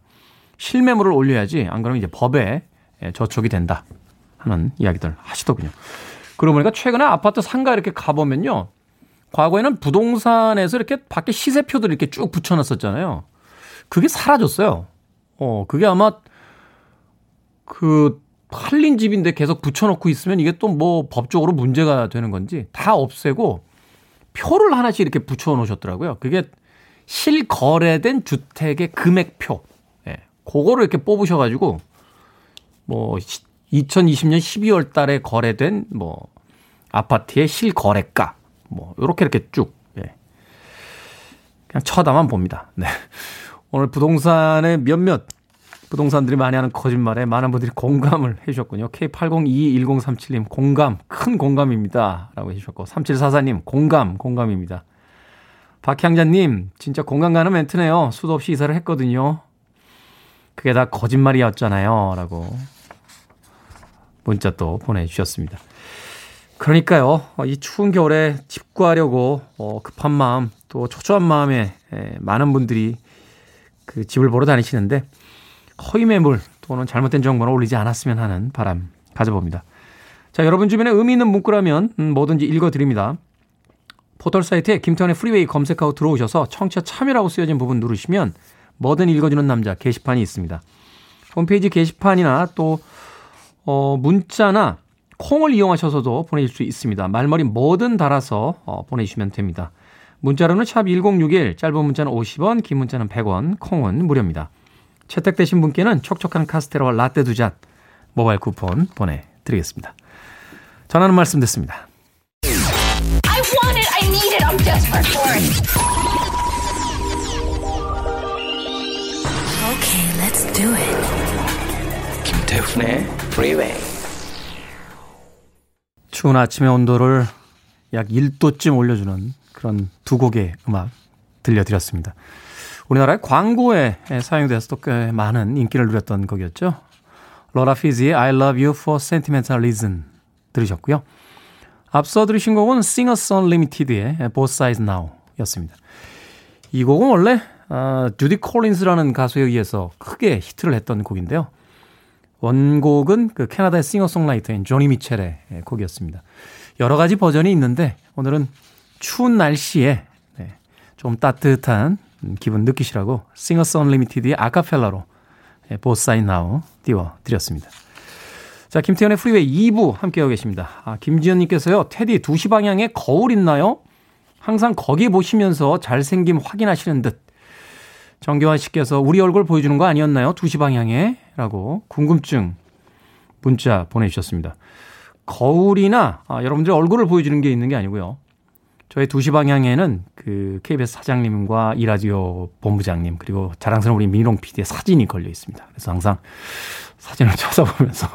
실매물을 올려야지 안 그러면 이제 법에 저촉이 된다 하는 이야기들 하시더군요. 그러고 보니까 최근에 아파트 상가 이렇게 가보면요. 과거에는 부동산에서 이렇게 밖에 시세표들 이렇게 쭉 붙여놨었잖아요. 그게 사라졌어요. 그게 아마 그 팔린 집인데 계속 붙여놓고 있으면 이게 또 뭐 법적으로 문제가 되는 건지 다 없애고 표를 하나씩 이렇게 붙여놓으셨더라고요. 그게 실거래된 주택의 금액표. 그거를 이렇게 뽑으셔가지고 뭐 2020년 12월 달에 거래된 뭐 아파트의 실거래가 뭐 이렇게 쭉 그냥 쳐다만 봅니다. 네. 오늘 부동산의 몇몇 부동산들이 많이 하는 거짓말에 많은 분들이 공감을 해주셨군요. K80221037님 공감, 큰 공감입니다 라고 해주셨고 3744님 공감입니다. 박향자님 진짜 공감 가는 멘트네요. 수도 없이 이사를 했거든요. 그게 다 거짓말이었잖아요 라고 문자 또 보내주셨습니다. 그러니까요. 이 추운 겨울에 집 구하려고 급한 마음 또 초조한 마음에 많은 분들이 그 집을 보러 다니시는데 허위 매물 또는 잘못된 정보는 올리지 않았으면 하는 바람 가져봅니다. 자, 여러분 주변에 의미 있는 문구라면 뭐든지 읽어드립니다. 포털사이트에 김태원의 프리웨이 검색하고 들어오셔서 청취자 참여라고 쓰여진 부분 누르시면 뭐든 읽어주는 남자 게시판이 있습니다. 홈페이지 게시판이나 또 문자나 콩을 이용하셔서도 보내실 수 있습니다. 말머리 뭐든 달아서 보내주시면 됩니다. 문자로는 샵 1061, 짧은 문자는 50원, 긴 문자는 100원, 콩은 무료입니다. 채택되신 분께는 촉촉한 카스테라와 라떼 두 잔 모바일 쿠폰 보내드리겠습니다. 전하는 말씀 듣습니다. I want it, I need it, I'm desperate for it. Okay, let's do it. 김태훈의 프리웨이. 추운 아침의 온도를 약 1도쯤 올려주는 그런 두 곡의 음악 들려드렸습니다. 우리나라의 광고에 사용돼서 또 꽤 많은 인기를 누렸던 곡이었죠. 로라 피지의 I Love You for Sentimental Reason 들으셨고요. 앞서 들으신 곡은 Singers Unlimited의 Both Sides Now 였습니다. 이 곡은 원래 주디 콜린스라는 가수에 의해서 크게 히트를 했던 곡인데요. 원곡은 그 캐나다의 싱어송라이터인 조니 미첼의 곡이었습니다. 여러 가지 버전이 있는데 오늘은 추운 날씨에 좀 따뜻한 기분 느끼시라고 싱어스 언리미티드의 아카펠라로 Both Sides Now 띄워드렸습니다. 자, 김태현의 프리웨이 2부 함께하고 계십니다. 김지현님께서요. 테디 2시 방향에 거울 있나요? 항상 거기 보시면서 잘생김 확인하시는 듯. 정교환 씨께서 우리 얼굴 보여주는 거 아니었나요? 2시 방향에 라고 궁금증 문자 보내주셨습니다. 거울이나 여러분들의 얼굴을 보여주는 게 있는 게 아니고요. 저희 2시 방향에는 그 KBS 사장님과 이라디오 본부장님 그리고 자랑스러운 우리 민희롱 PD의 사진이 걸려 있습니다. 그래서 항상 사진을 쳐다보면서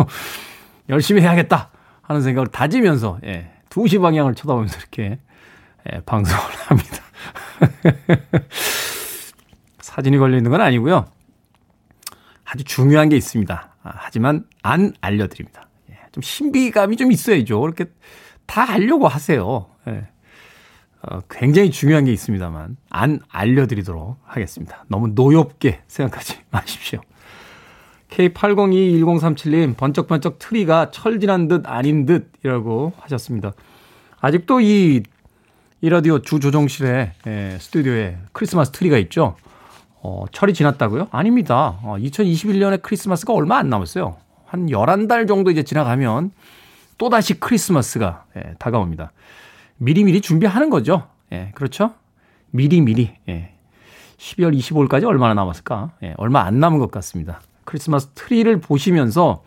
열심히 해야겠다 하는 생각을 다지면서 2시 방향을 쳐다보면서 이렇게 방송을 합니다. 사진이 걸려있는 건 아니고요. 아주 중요한 게 있습니다. 하지만 안 알려드립니다. 좀 신비감이 좀 있어야죠. 이렇게 다 알려고 하세요. 굉장히 중요한 게 있습니다만 안 알려드리도록 하겠습니다. 너무 노엽게 생각하지 마십시오. K80211037님 번쩍번쩍 트리가 철진한 듯 아닌 듯 이라고 하셨습니다. 아직도 이 라디오 주조정실에 스튜디오에 크리스마스 트리가 있죠. 철이 지났다고요? 아닙니다. 2021년에 크리스마스가 얼마 안 남았어요. 한 11달 정도 이제 지나가면 또다시 크리스마스가 다가옵니다. 미리미리 준비하는 거죠. 그렇죠? 미리미리. 12월 25일까지 얼마나 남았을까? 얼마 안 남은 것 같습니다. 크리스마스 트리를 보시면서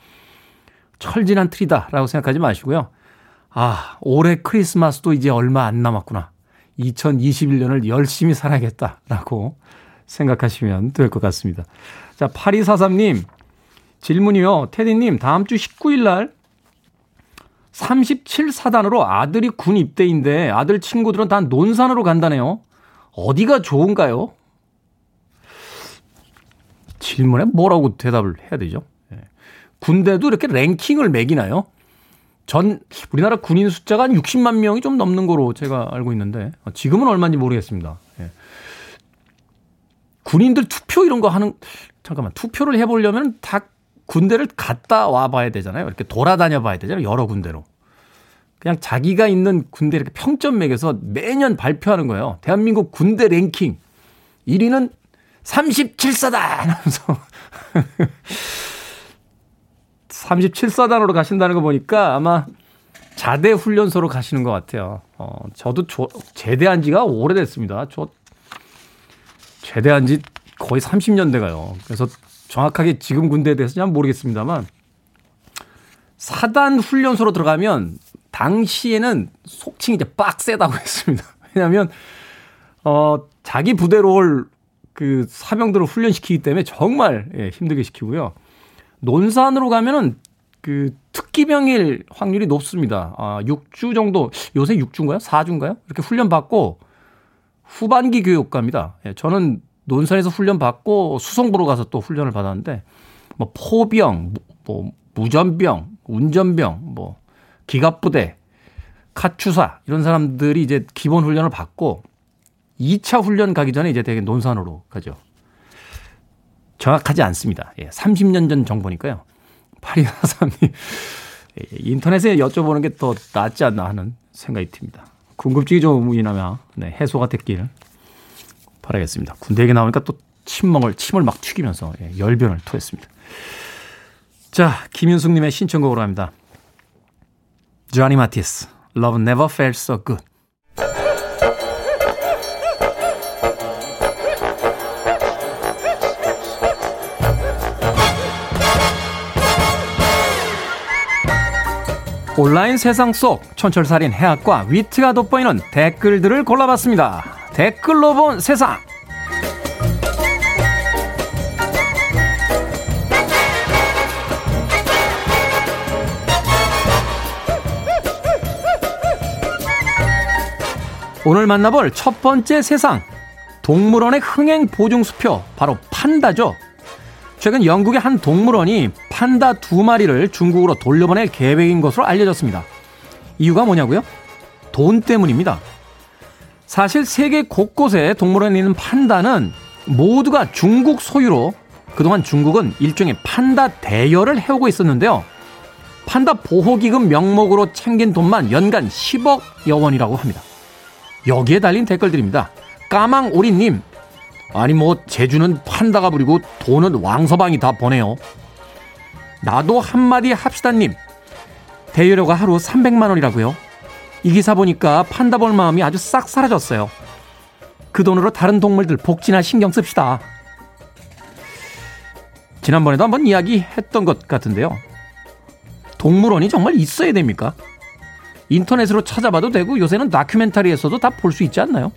철진한 트리다라고 생각하지 마시고요. 올해 크리스마스도 이제 얼마 안 남았구나. 2021년을 열심히 살아야겠다라고 생각하시면 될 것 같습니다. 자, 8243님 질문이요. 테디님 다음 주 19일 날 37사단으로 아들이 군 입대인데 아들 친구들은 다 논산으로 간다네요. 어디가 좋은가요? 질문에 뭐라고 대답을 해야 되죠? 군대도 이렇게 랭킹을 매기나요? 전 우리나라 군인 숫자가 한 60만 명이 좀 넘는 거로 제가 알고 있는데 지금은 얼마인지 모르겠습니다. 예. 군인들 투표 이런 거 하는 잠깐만 투표를 해보려면 다 군대를 갔다 와봐야 되잖아요. 이렇게 돌아다녀봐야 되잖아요. 여러 군데로. 그냥 자기가 있는 군대 이렇게 평점 매겨서 매년 발표하는 거예요. 대한민국 군대 랭킹 1위는 37사단 하면서 37사단으로 가신다는 거 보니까 아마 자대 훈련소로 가시는 것 같아요. 저도 제대한 지가 오래됐습니다. 저 제대한 지 거의 30년 돼가요. 그래서 정확하게 지금 군대에 대해서 잘 모르겠습니다만 사단 훈련소로 들어가면 당시에는 속칭이 이제 빡세다고 했습니다. 왜냐하면 자기 부대로 올 그 사병들을 훈련시키기 때문에 정말 예, 힘들게 시키고요. 논산으로 가면은 그 특기병일 확률이 높습니다. 아, 6주 정도 요새 6주인가요? 4주인가요? 이렇게 훈련 받고 후반기 교육 갑니다. 예, 저는 논산에서 훈련 받고 수송부로 가서 또 훈련을 받았는데 뭐 포병, 뭐 무전병, 운전병, 뭐 기갑부대, 카추사 이런 사람들이 이제 기본 훈련을 받고 2차 훈련 가기 전에 이제 되게 논산으로 가죠. 정확하지 않습니다. 예, 30년 전 정보니까요. 8243님 인터넷에 여쭤보는 게 더 낫지 않나 하는 생각이 듭니다. 궁금증이 좀 이나마 네, 해소가 됐길 바라겠습니다. 군대 얘기 나오니까 또 침을 막 튀기면서 예, 열변을 토했습니다. 자, 김윤숙님의 신청곡으로 합니다. Johnny Mathis, Love Never Felt So Good. 온라인 세상 속 촌철살인 해학과 위트가 돋보이는 댓글들을 골라봤습니다. 댓글로 본 세상. 오늘 만나볼 첫 번째 세상. 동물원의 흥행 보증 수표, 바로 판다죠. 최근 영국의 한 동물원이 판다 2마리를 중국으로 돌려보낼 계획인 것으로 알려졌습니다. 이유가 뭐냐고요? 돈 때문입니다. 사실 세계 곳곳에 동물원에 있는 판다는 모두가 중국 소유로 그동안 중국은 일종의 판다 대여를 해오고 있었는데요. 판다 보호기금 명목으로 챙긴 돈만 연간 10억여 원이라고 합니다. 여기에 달린 댓글들입니다. 까망오리님, 아니 뭐 제주는 판다가 부리고 돈은 왕서방이 다 버네요. 나도 한마디 합시다님, 대여료가 하루 300만 원이라고요. 이 기사 보니까 판다 볼 마음이 아주 싹 사라졌어요. 그 돈으로 다른 동물들 복지나 신경 씁시다. 지난번에도 한번 이야기했던 것 같은데요. 동물원이 정말 있어야 됩니까? 인터넷으로 찾아봐도 되고 요새는 다큐멘터리에서도 다 볼 수 있지 않나요?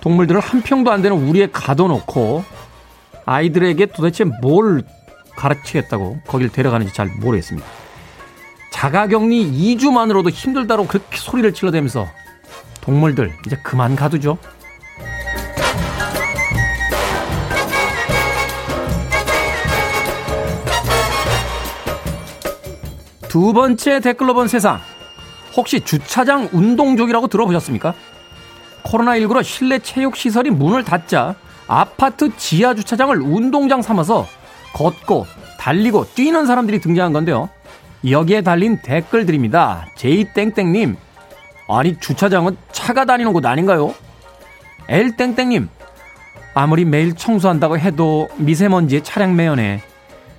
동물들을 한 평도 안 되는 우리에 가둬놓고 아이들에게 도대체 뭘 가르치겠다고 거길 데려가는지 잘 모르겠습니다. 자가격리 2주만으로도 힘들다고 그렇게 소리를 질러대면서 동물들 이제 그만 가두죠. 두 번째 댓글로 본 세상. 혹시 주차장 운동족이라고 들어보셨습니까? 코로나19로 실내 체육시설이 문을 닫자 아파트 지하 주차장을 운동장 삼아서 걷고 달리고 뛰는 사람들이 등장한 건데요. 여기에 달린 댓글들입니다. J땡땡님, 아니 주차장은 차가 다니는 곳 아닌가요? L땡땡님, 아무리 매일 청소한다고 해도 미세먼지에 차량 매연에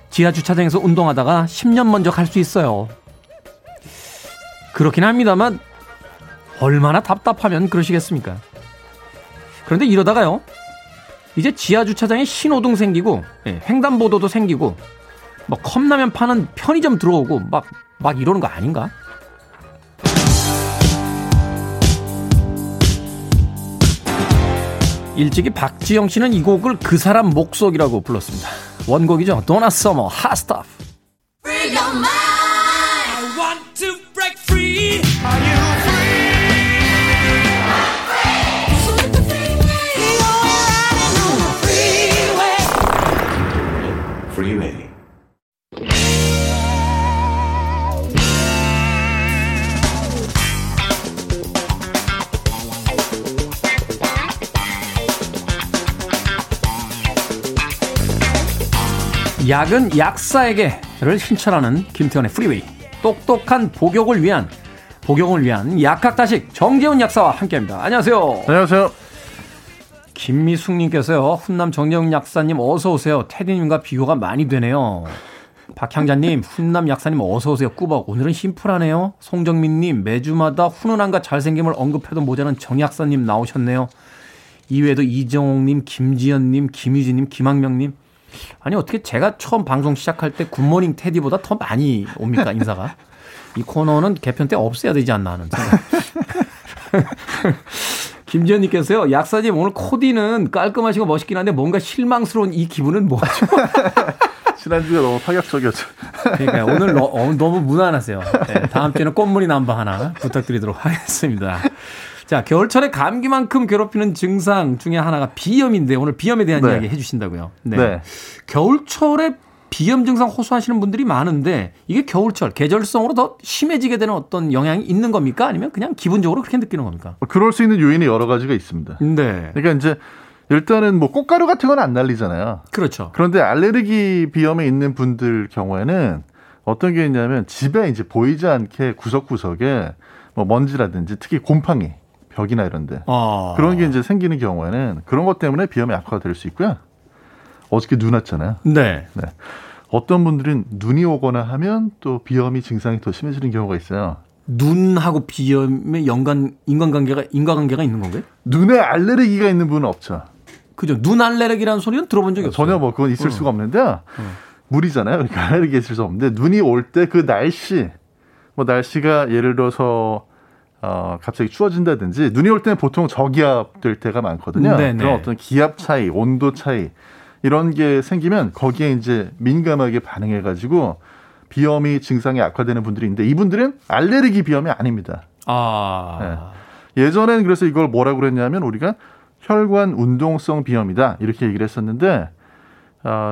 지하 주차장에서 운동하다가 10년 먼저 갈 수 있어요. 그렇긴 합니다만 얼마나 답답하면 그러시겠습니까? 그런데 이러다가요, 이제 지하 주차장에 신호등 생기고 횡단보도도 생기고 뭐 컵라면 파는 편의점 들어오고 막 이러는 거 아닌가? 일찍이 박지영 씨는 이 곡을 그 사람 목소리라고 불렀습니다. 원곡이죠. Donna Summer, Hot Stuff. Free your mind. I want to break free. Are you free? I'm free. I'm free. You're riding on the freeway. Freeway. 약은 약사에게를 신천하는 김태원의 프리웨이. 똑똑한 복용을 위한 약학다식 정재훈 약사와 함께합니다. 안녕하세요. 안녕하세요. 김미숙님께서요. 훈남 정재훈 약사님 어서 오세요. 테디님과 비교가 많이 되네요. 박향자님, 훈남 약사님 어서 오세요. 꾸벅. 오늘은 심플하네요. 송정민님, 매주마다 훈훈함과 잘생김을 언급해도 모자란 정 약사님 나오셨네요. 이외에도 이정옥님, 김지연님, 김유진님, 김학명님. 아니 어떻게 제가 처음 방송 시작할 때 굿모닝 테디보다 더 많이 옵니까 인사가? 이 코너는 개편 때 없애야 되지 않나 하는 생각. 김지연님께서요. 약사님 오늘 코디는 깔끔하시고 멋있긴 한데 뭔가 실망스러운 이 기분은 뭐죠? 지난주에 너무 파격적이었죠. 그러니까 오늘 너무 무난하세요. 네, 다음 주에는 꽃무늬 남바 하나 부탁드리도록 하겠습니다. 자, 겨울철에 감기만큼 괴롭히는 증상 중에 하나가 비염인데 오늘 비염에 대한 이야기 해주신다고요. 네. 겨울철에 비염 증상 호소하시는 분들이 많은데 이게 겨울철 계절성으로 더 심해지게 되는 어떤 영향이 있는 겁니까? 아니면 그냥 기본적으로 그렇게 느끼는 겁니까? 그럴 수 있는 요인이 여러 가지가 있습니다. 네. 그러니까 이제 일단은 뭐 꽃가루 같은 건 안 날리잖아요. 그렇죠. 그런데 알레르기 비염에 있는 분들 경우에는 어떤 게 있냐면 집에 이제 보이지 않게 구석구석에 뭐 먼지라든지 특히 곰팡이, 벽이나 이런데 그런 게 이제 생기는 경우에는 그런 것 때문에 비염이 악화가 될 수 있고요. 어저께 눈 왔잖아요. 네. 어떤 분들은 눈이 오거나 하면 또 비염이 증상이 더 심해지는 경우가 있어요. 눈하고 비염의 인과관계가 있는 건가요? 눈에 알레르기가 있는 분은 없죠. 그죠. 눈 알레르기라는 소리는 들어본 적이 없어요. 전혀 뭐 그건 있을 수가 없는데요. 물이잖아요. 그러니까 알레르기가 있을 수 없는데 눈이 올 때 그 날씨가 예를 들어서 갑자기 추워진다든지 눈이 올 때는 보통 저기압 될 때가 많거든요. 네네. 그런 어떤 기압 차이, 온도 차이 이런 게 생기면 거기에 이제 민감하게 반응해가지고 비염이 증상이 악화되는 분들이 있는데 이분들은 알레르기 비염이 아닙니다. 네. 예전에는 그래서 이걸 뭐라고 그랬냐면 우리가 혈관 운동성 비염이다 이렇게 얘기를 했었는데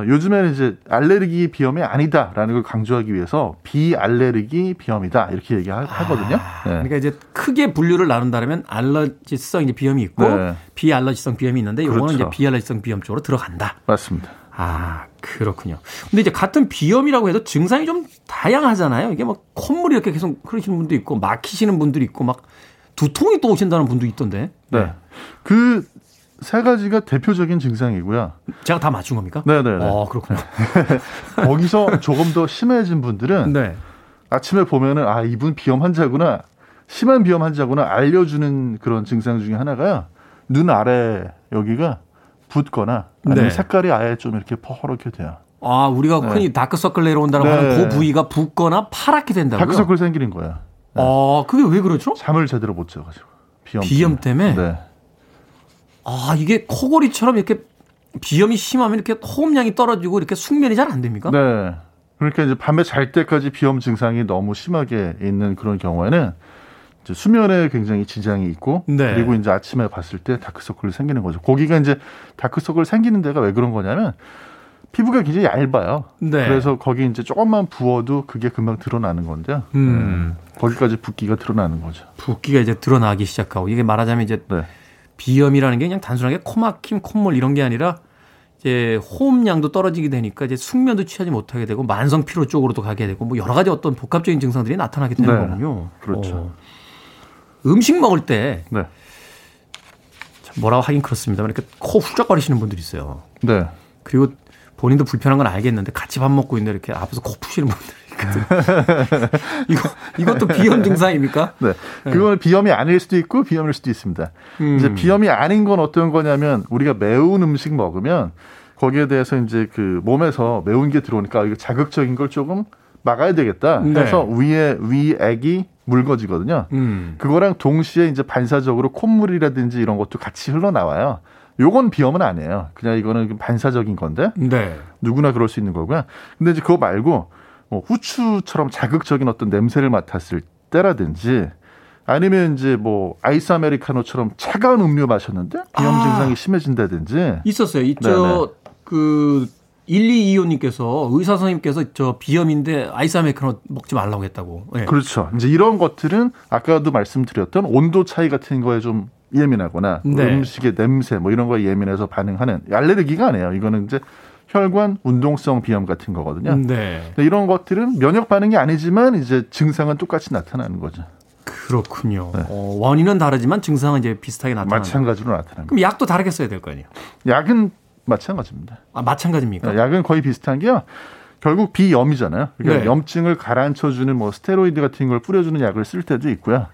요즘에는 이제 알레르기 비염이 아니다라는 걸 강조하기 위해서 비알레르기 비염이다 이렇게 얘기하거든요. 네. 그러니까 이제 크게 분류를 나눈다면 알러지성 이제 비염이 있고 비알러지성 비염이 있는데 이거는 그렇죠. 이제 비알러지성 비염 쪽으로 들어간다. 맞습니다. 아, 그렇군요. 근데 이제 같은 비염이라고 해도 증상이 좀 다양하잖아요. 이게 막 콧물이 이렇게 계속 흐르시는 분도 있고 막히시는 분들이 있고 막 두통이 또 오신다는 분도 있던데. 네. 그 세 가지가 대표적인 증상이고요. 제가 다 맞춘 겁니까? 네네. 그렇군요. 거기서 조금 더 심해진 분들은 아침에 보면은 아, 이분 비염 환자구나. 심한 비염 환자구나 알려주는 그런 증상 중에 하나가요. 눈 아래 여기가 붓거나 아니면 색깔이 아예 좀 이렇게 퍼렇게 돼요. 아, 우리가 흔히 다크서클 내려온다라고 하는 그 부위가 붓거나 파랗게 된다고요? 다크서클 생기는 거예요. 네. 그게 왜 그러죠? 잠을 제대로 못 자가지고. 비염 때문에? 네. 아, 이게 코골이처럼 이렇게 비염이 심하면 이렇게 호흡량이 떨어지고 이렇게 숙면이 잘 안 됩니까? 네. 그러니까 이제 밤에 잘 때까지 비염 증상이 너무 심하게 있는 그런 경우에는 이제 수면에 굉장히 지장이 있고 그리고 이제 아침에 봤을 때 다크서클이 생기는 거죠. 거기가 이제 다크서클 생기는 데가 왜 그런 거냐면 피부가 굉장히 얇아요. 그래서 거기 이제 조금만 부어도 그게 금방 드러나는 건데요. 거기까지 붓기가 드러나는 거죠. 붓기가 이제 드러나기 시작하고 이게 말하자면 이제 비염이라는 게 그냥 단순하게 코막힘, 콧물 이런 게 아니라 이제 호흡량도 떨어지게 되니까 이제 숙면도 취하지 못하게 되고 만성 피로 쪽으로도 가게 되고 뭐 여러 가지 어떤 복합적인 증상들이 나타나게 되는 거군요. 그렇죠. 음식 먹을 때 뭐라고 하긴 그렇습니다만 이렇게 코 훌쩍거리시는 분들이 있어요. 네. 그리고 본인도 불편한 건 알겠는데 같이 밥 먹고 있는데 이렇게 앞에서 코 푸시는 분들이 있거든요. 이것도 비염 증상입니까? 네. 그건 비염이 아닐 수도 있고 비염일 수도 있습니다. 이제 비염이 아닌 건 어떤 거냐면 우리가 매운 음식 먹으면 거기에 대해서 이제 그 몸에서 매운 게 들어오니까 이거 자극적인 걸 조금 막아야 되겠다 해서 위액이 묽어지거든요. 그거랑 동시에 이제 반사적으로 콧물이라든지 이런 것도 같이 흘러나와요. 요건 비염은 아니에요. 그냥 이거는 반사적인 건데 누구나 그럴 수 있는 거고요. 근데 이제 그거 말고 뭐 후추처럼 자극적인 어떤 냄새를 맡았을 때라든지 아니면 이제 뭐 아이스 아메리카노처럼 차가운 음료 마셨는데 비염 증상이 심해진다든지 있었어요. 있죠. 그 1225님께서 의사 선생님께서 저 비염인데 아이스 아메리카노 먹지 말라고 했다고. 네. 그렇죠. 이제 이런 것들은 아까도 말씀드렸던 온도 차이 같은 거에 좀 예민하거나 음식의 냄새 뭐 이런 거에 예민해서 반응하는 알레르기가 아니에요. 이거는 이제 혈관 운동성 비염 같은 거거든요. 네. 이런 것들은 면역 반응이 아니지만 이제 증상은 똑같이 나타나는 거죠. 그렇군요. 네. 원인은 다르지만 증상은 이제 비슷하게 나타나요. 마찬가지로 나타납니다. 그럼 약도 다르게 써야 될 거 아니에요? 약은 마찬가지입니다. 아, 마찬가지입니까? 네, 약은 거의 비슷한 게요. 결국 비염이잖아요. 그러니까 네. 염증을 가라앉혀주는 뭐 스테로이드 같은 걸 뿌려주는 약을 쓸 때도 있고요.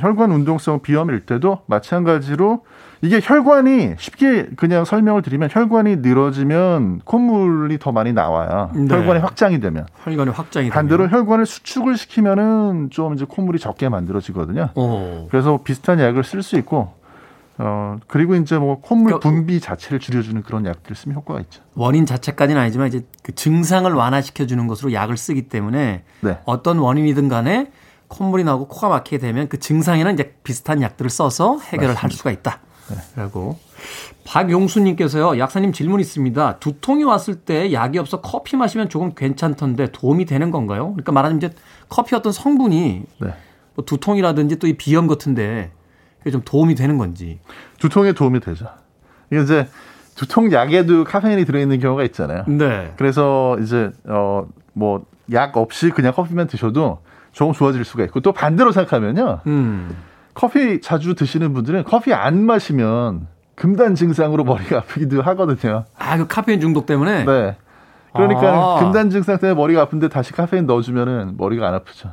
혈관 운동성 비염일 때도 마찬가지로 이게 혈관이 쉽게 그냥 설명을 드리면 혈관이 늘어지면 콧물이 더 많이 나와요. 네. 혈관이 확장이 되면. 혈관이 확장이 되면. 반대로 혈관을 수축을 시키면은 좀 이제 콧물이 적게 만들어지거든요. 오. 그래서 비슷한 약을 쓸 수 있고 그리고 이제 뭐 콧물 분비 자체를 줄여주는 그런 약들을 쓰면 효과가 있죠. 원인 자체까지는 아니지만 이제 그 증상을 완화시켜 주는 것으로 약을 쓰기 때문에 네. 어떤 원인이든 간에 콧물이 나고 코가 막히게 되면 그 증상에는 이제 비슷한 약들을 써서 해결을 맞습니다. 할 수가 있다라고. 네. 박용수님께서요, 약사님 질문 있습니다. 두통이 왔을 때 약이 없어 커피 마시면 조금 괜찮던데 도움이 되는 건가요? 그러니까 말하자면 이제 커피 어떤 성분이 네. 뭐 두통이라든지 또 이 비염 같은데 그게 좀 도움이 되는 건지. 두통에 도움이 되죠. 이게 이제 두통 약에도 카페인이 들어있는 경우가 있잖아요. 네. 그래서 이제 뭐 약 없이 그냥 커피만 드셔도 조금 좋아질 수가 있고 또 반대로 생각하면요. 커피 자주 드시는 분들은 커피 안 마시면 금단 증상으로 머리가 아프기도 하거든요. 아, 그 카페인 중독 때문에? 네. 그러니까 금단 증상 때문에 머리가 아픈데 다시 카페인 넣어주면은 머리가 안 아프죠.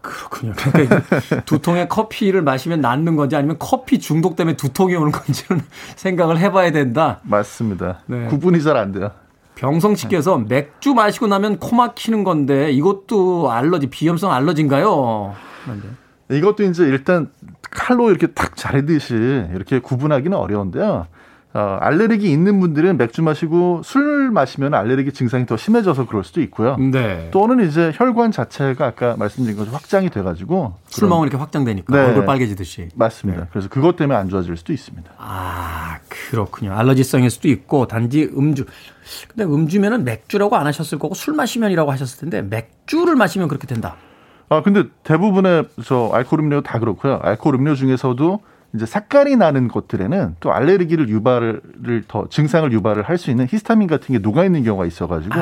그렇군요. 그러니까 두통에 커피를 마시면 낫는 건지 아니면 커피 중독 때문에 두통이 오는 건지는 생각을 해봐야 된다. 맞습니다. 네. 구분이 잘 안 돼요. 병성씨께서 맥주 마시고 나면 코 막히는 건데 이것도 알러지, 비염성 알러지인가요? 이것도 이제 일단 칼로 이렇게 탁 자르듯이 이렇게 구분하기는 어려운데요. 알레르기 있는 분들은 맥주 마시고 술 마시면 알레르기 증상이 더 심해져서 그럴 수도 있고요. 네. 또는 이제 혈관 자체가 아까 말씀드린 것처럼 확장이 돼가지고 술 먹으면 이렇게 확장되니까 네. 얼굴 빨개지듯이. 맞습니다. 네. 그래서 그것 때문에 안 좋아질 수도 있습니다. 아, 그렇군요. 알러지성일 수도 있고 단지 음주. 근데 음주면은 맥주라고 안 하셨을 거고 술 마시면이라고 하셨을 텐데 맥주를 마시면 그렇게 된다. 아, 근데 대부분의 저 알코올 음료 다 그렇고요. 알코올 음료 중에서도 이제 색깔이 나는 것들에는 또 알레르기를 유발을 더 증상을 유발을 할 수 있는 히스타민 같은 게 녹아 있는 경우가 있어가지고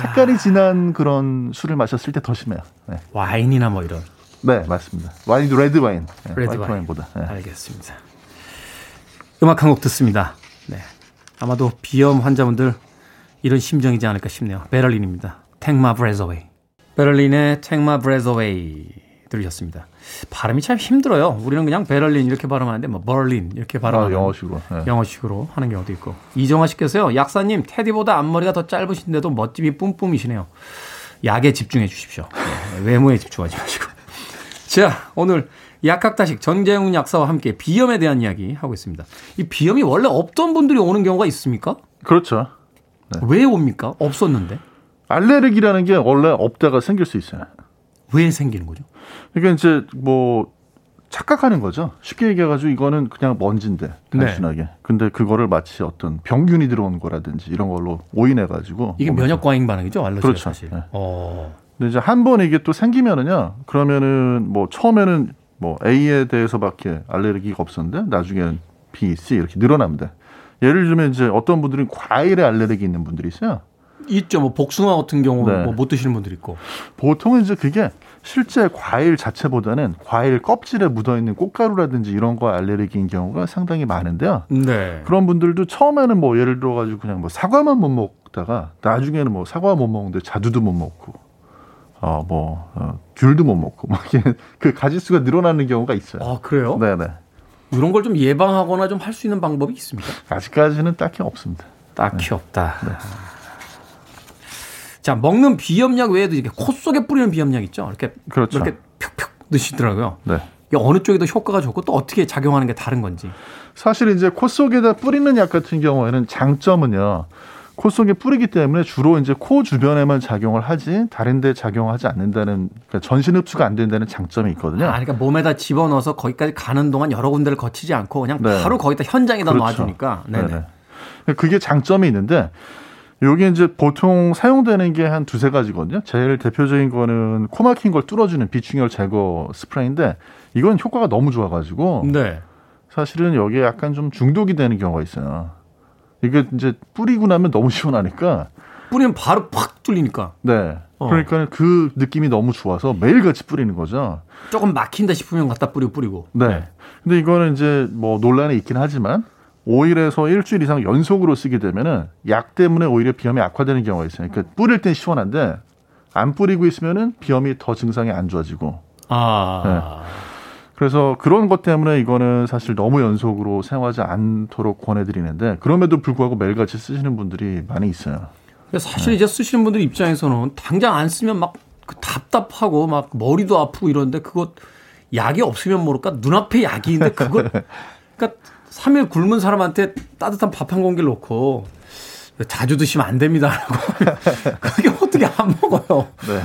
색깔이 진한 그런 술을 마셨을 때 더 심해요. 네. 와인이나 뭐 이런. 네, 맞습니다. 와인도 레드 와인. 네, 레드 와인보다. 네. 알겠습니다. 음악 한 곡 듣습니다. 네, 아마도 비염 환자분들 이런 심정이지 않을까 싶네요. 베를린입니다. Take My Breath Away. 베를린의 Take My Breath Away 들으셨습니다. 발음이 참 힘들어요. 우리는 그냥 베를린 이렇게 발음하는데 뭐 버린 이렇게 발음하는 영어식으로 네. 영어식으로 하는 경우도 있고. 이정화 씨께서요, 약사님 테디보다 앞머리가 더 짧으신데도 멋집이 뿜뿜이시네요. 약에 집중해 주십시오. 네, 외모에 집중하지 마시고. 자, 오늘 약학다식 전재웅 약사와 함께 비염에 대한 이야기 하고 있습니다. 이 비염이 원래 없던 분들이 오는 경우가 있습니까? 그렇죠. 네. 왜 옵니까? 없었는데. 알레르기라는 게 원래 없다가 생길 수 있어요. 왜 생기는 거죠? 그러니까 이제 뭐 착각하는 거죠. 쉽게 얘기해가지고 이거는 그냥 먼지인데 단순하게. 네. 근데 그거를 마치 어떤 병균이 들어온 거라든지 이런 걸로 오인해가지고 이게 면역 과잉 반응이죠, 알레르기. 그렇죠. 사실. 네. 근데 이제 한 번 이게 또 생기면은요. 그러면은 뭐 처음에는 뭐 A에 대해서밖에 알레르기가 없었는데 나중에는 B, C 이렇게 늘어납니다. 예를 들면 이제 어떤 분들은 과일에 알레르기 있는 분들이 있어요. 있죠. 뭐 복숭아 같은 경우 네. 뭐 못 드시는 분들 있고. 보통은 이제 그게 실제 과일 자체보다는 과일 껍질에 묻어 있는 꽃가루라든지 이런 거 알레르기인 경우가 상당히 많은데요. 네. 그런 분들도 처음에는 뭐 예를 들어 가지고 그냥 뭐 사과만 못 먹다가 나중에는 뭐 사과 못 먹는데 자두도 못 먹고 귤도 못 먹고 막 그 가짓수가 늘어나는 경우가 있어요. 아, 그래요? 네, 네. 이런 걸 좀 예방하거나 좀 할 수 있는 방법이 있습니까? 아직까지는 딱히 없습니다. 딱히 네. 없다. 네. 자, 먹는 비염약 외에도 이렇게 코 속에 뿌리는 비염약 있죠. 이렇게 그렇죠. 이렇게 푹푹 드시더라고요. 네. 이게 어느 쪽이 더 효과가 좋고 또 어떻게 작용하는 게 다른 건지. 사실 이제 코 속에다 뿌리는 약 같은 경우에는 장점은요. 코 속에 뿌리기 때문에 주로 이제 코 주변에만 작용을 하지 다른 데 작용하지 않는다는, 그러니까 전신 흡수가 안 된다는 장점이 있거든요. 아, 그러니까 몸에다 집어넣어서 거기까지 가는 동안 여러 군데를 거치지 않고 그냥 네. 바로 거기다 현장에다 그렇죠. 놔주니까. 네네. 그게 장점이 있는데. 요게 이제 보통 사용되는 게 한 두세 가지거든요. 제일 대표적인 거는 코 막힌 걸 뚫어주는 비충혈 제거 스프레이인데 이건 효과가 너무 좋아가지고 네. 사실은 여기에 약간 좀 중독이 되는 경우가 있어요. 이게 이제 뿌리고 나면 너무 시원하니까. 뿌리면 바로 팍 뚫리니까. 네. 그러니까 그 느낌이 너무 좋아서 매일같이 뿌리는 거죠. 조금 막힌다 싶으면 갖다 뿌리고. 네. 근데 이거는 이제 뭐 논란이 있긴 하지만 5일에서 일주일 이상 연속으로 쓰게 되면은 약 때문에 오히려 비염이 악화되는 경우가 있어요. 그러니까 뿌릴 땐 시원한데 안 뿌리고 있으면은 비염이 더 증상이 안 좋아지고. 아. 네. 그래서 그런 것 때문에 이거는 사실 너무 연속으로 사용하지 않도록 권해드리는데 그럼에도 불구하고 매일같이 쓰시는 분들이 많이 있어요. 사실 네. 이제 쓰시는 분들 입장에서는 당장 안 쓰면 막 답답하고 막 머리도 아프고 이러는데 그거 약이 없으면 모를까 눈앞에 약이 있는데 그걸 그러니까 3일 굶은 사람한테 따뜻한 밥 한 공기를 놓고 자주 드시면 안 됩니다라고 그게 어떻게 안 먹어요. 네.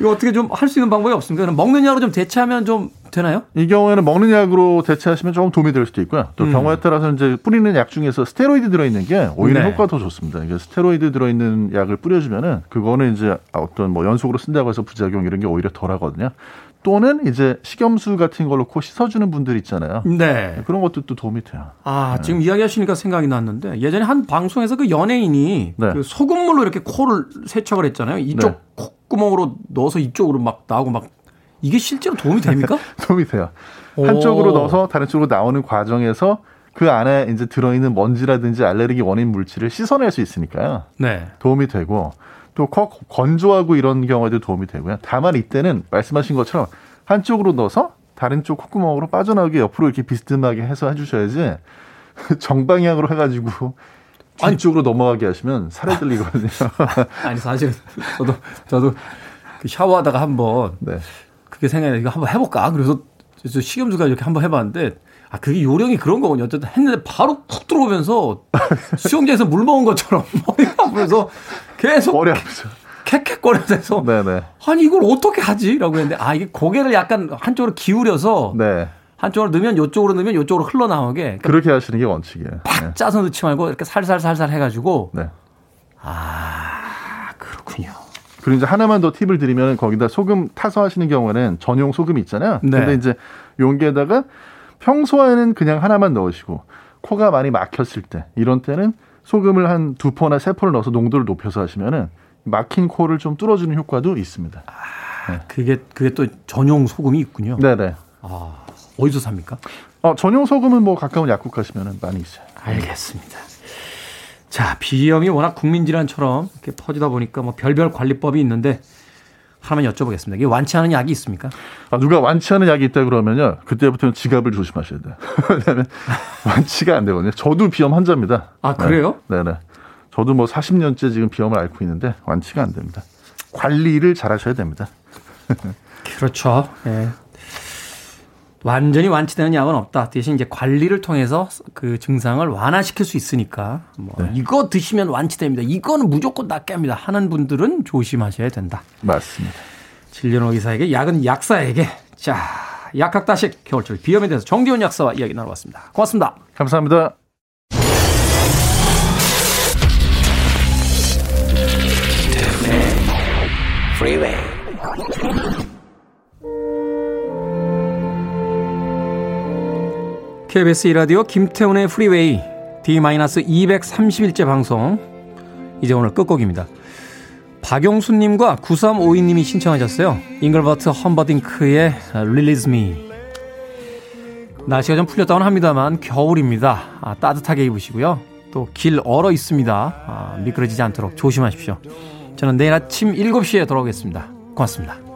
이거 어떻게 좀 할 수 있는 방법이 없습니까? 먹는 약으로 좀 대체하면 좀 되나요? 이 경우에는 먹는 약으로 대체하시면 조금 도움이 될 수도 있고요. 또 경우에 따라서 이제 뿌리는 약 중에서 스테로이드 들어있는 게 오히려 네. 효과가 더 좋습니다. 그러니까 스테로이드 들어있는 약을 뿌려주면은 그거는 이제 어떤 뭐 연속으로 쓴다고 해서 부작용 이런 게 오히려 덜하거든요. 또는 이제 식염수 같은 걸로 코 씻어주는 분들 있잖아요. 네. 그런 것도 또 도움이 돼요. 아 네. 지금 이야기하시니까 생각이 났는데 예전에 한 방송에서 그 연예인이 네. 그 소금물로 이렇게 코를 세척을 했잖아요. 이쪽 네. 콧구멍으로 넣어서 이쪽으로 막 나오고 막 이게 실제로 도움이 됩니까? 도움이 돼요. 한쪽으로 넣어서 다른 쪽으로 나오는 과정에서 그 안에 이제 들어있는 먼지라든지 알레르기 원인 물질을 씻어낼 수 있으니까요. 네. 도움이 되고. 또 코 건조하고 이런 경우에도 도움이 되고요. 다만 이때는 말씀하신 것처럼 한쪽으로 넣어서 다른 쪽 콧구멍으로 빠져나오게 옆으로 이렇게 비스듬하게 해서 해주셔야지 정방향으로 해가지고 안쪽으로 넘어가게 하시면 살에 들리거든요. 아니 사실 저도 샤워하다가 한번 네. 그게 생각나요. 이거 한번 해볼까? 그래서 저 식염수가 이렇게 한번 해봤는데 아 그게 요령이 그런 거군요. 어쨌든 했는데 바로 푹 들어오면서 수영장에서 물 먹은 것처럼 머리가 아프면서 계속 머리 아프죠. 캑캑거려서 네네. 아니 이걸 어떻게 하지?라고 했는데 아 이게 고개를 약간 한쪽으로 기울여서 네. 한쪽으로 넣으면 이쪽으로 넣으면 이쪽으로 흘러나오게 그러니까 그렇게 하시는 게 원칙이에요. 팍 네. 짜서 넣지 말고 이렇게 살살 해가지고 네. 아 그렇군요. 그리고 이제 하나만 더 팁을 드리면 거기다 소금 타서 하시는 경우에는 전용 소금이 있잖아요. 네. 근데 이제 용기에다가 평소에는 그냥 하나만 넣으시고 코가 많이 막혔을 때 이런 때는 소금을 한 2포나 3포를 넣어서 농도를 높여서 하시면은 막힌 코를 좀 뚫어주는 효과도 있습니다. 아, 네. 그게 또 전용 소금이 있군요. 네네. 아 어디서 삽니까? 전용 소금은 뭐 가까운 약국 가시면은 많이 있어요. 알겠습니다. 자 비염이 워낙 국민 질환처럼 이렇게 퍼지다 보니까 뭐 별별 관리법이 있는데. 하나만 여쭤보겠습니다. 이게 완치하는 약이 있습니까? 아, 누가 완치하는 약이 있다 그러면요. 그때부터는 지갑을 조심하셔야 돼요. 왜냐하면 완치가 안 되거든요. 저도 비염 환자입니다. 아, 그래요? 네네. 저도 뭐 40년째 지금 비염을 앓고 있는데 완치가 안 됩니다. 관리를 잘 하셔야 됩니다. 그렇죠. 네. 완전히 완치되는 약은 없다. 대신 이제 관리를 통해서 그 증상을 완화시킬 수 있으니까 뭐 네. 이거 드시면 완치됩니다. 이거는 무조건 낫게 합니다. 하는 분들은 조심하셔야 된다. 맞습니다. 진료원 의사에게 약은 약사에게. 자, 약학다식 겨울철 비염에 대해서 정재훈 약사와 이야기 나눠봤습니다. 고맙습니다. 감사합니다. KBS 1라디오 김태훈의 프리웨이 D-230일째 방송 이제 오늘 끝곡입니다. 박용수님과 9352님이 신청하셨어요. 잉글버트 험버딩크의 Release Me. 날씨가 좀 풀렸다고는 합니다만 겨울입니다. 따뜻하게 입으시고요. 또 길 얼어 있습니다. 미끄러지지 않도록 조심하십시오. 저는 내일 아침 7시에 돌아오겠습니다. 고맙습니다.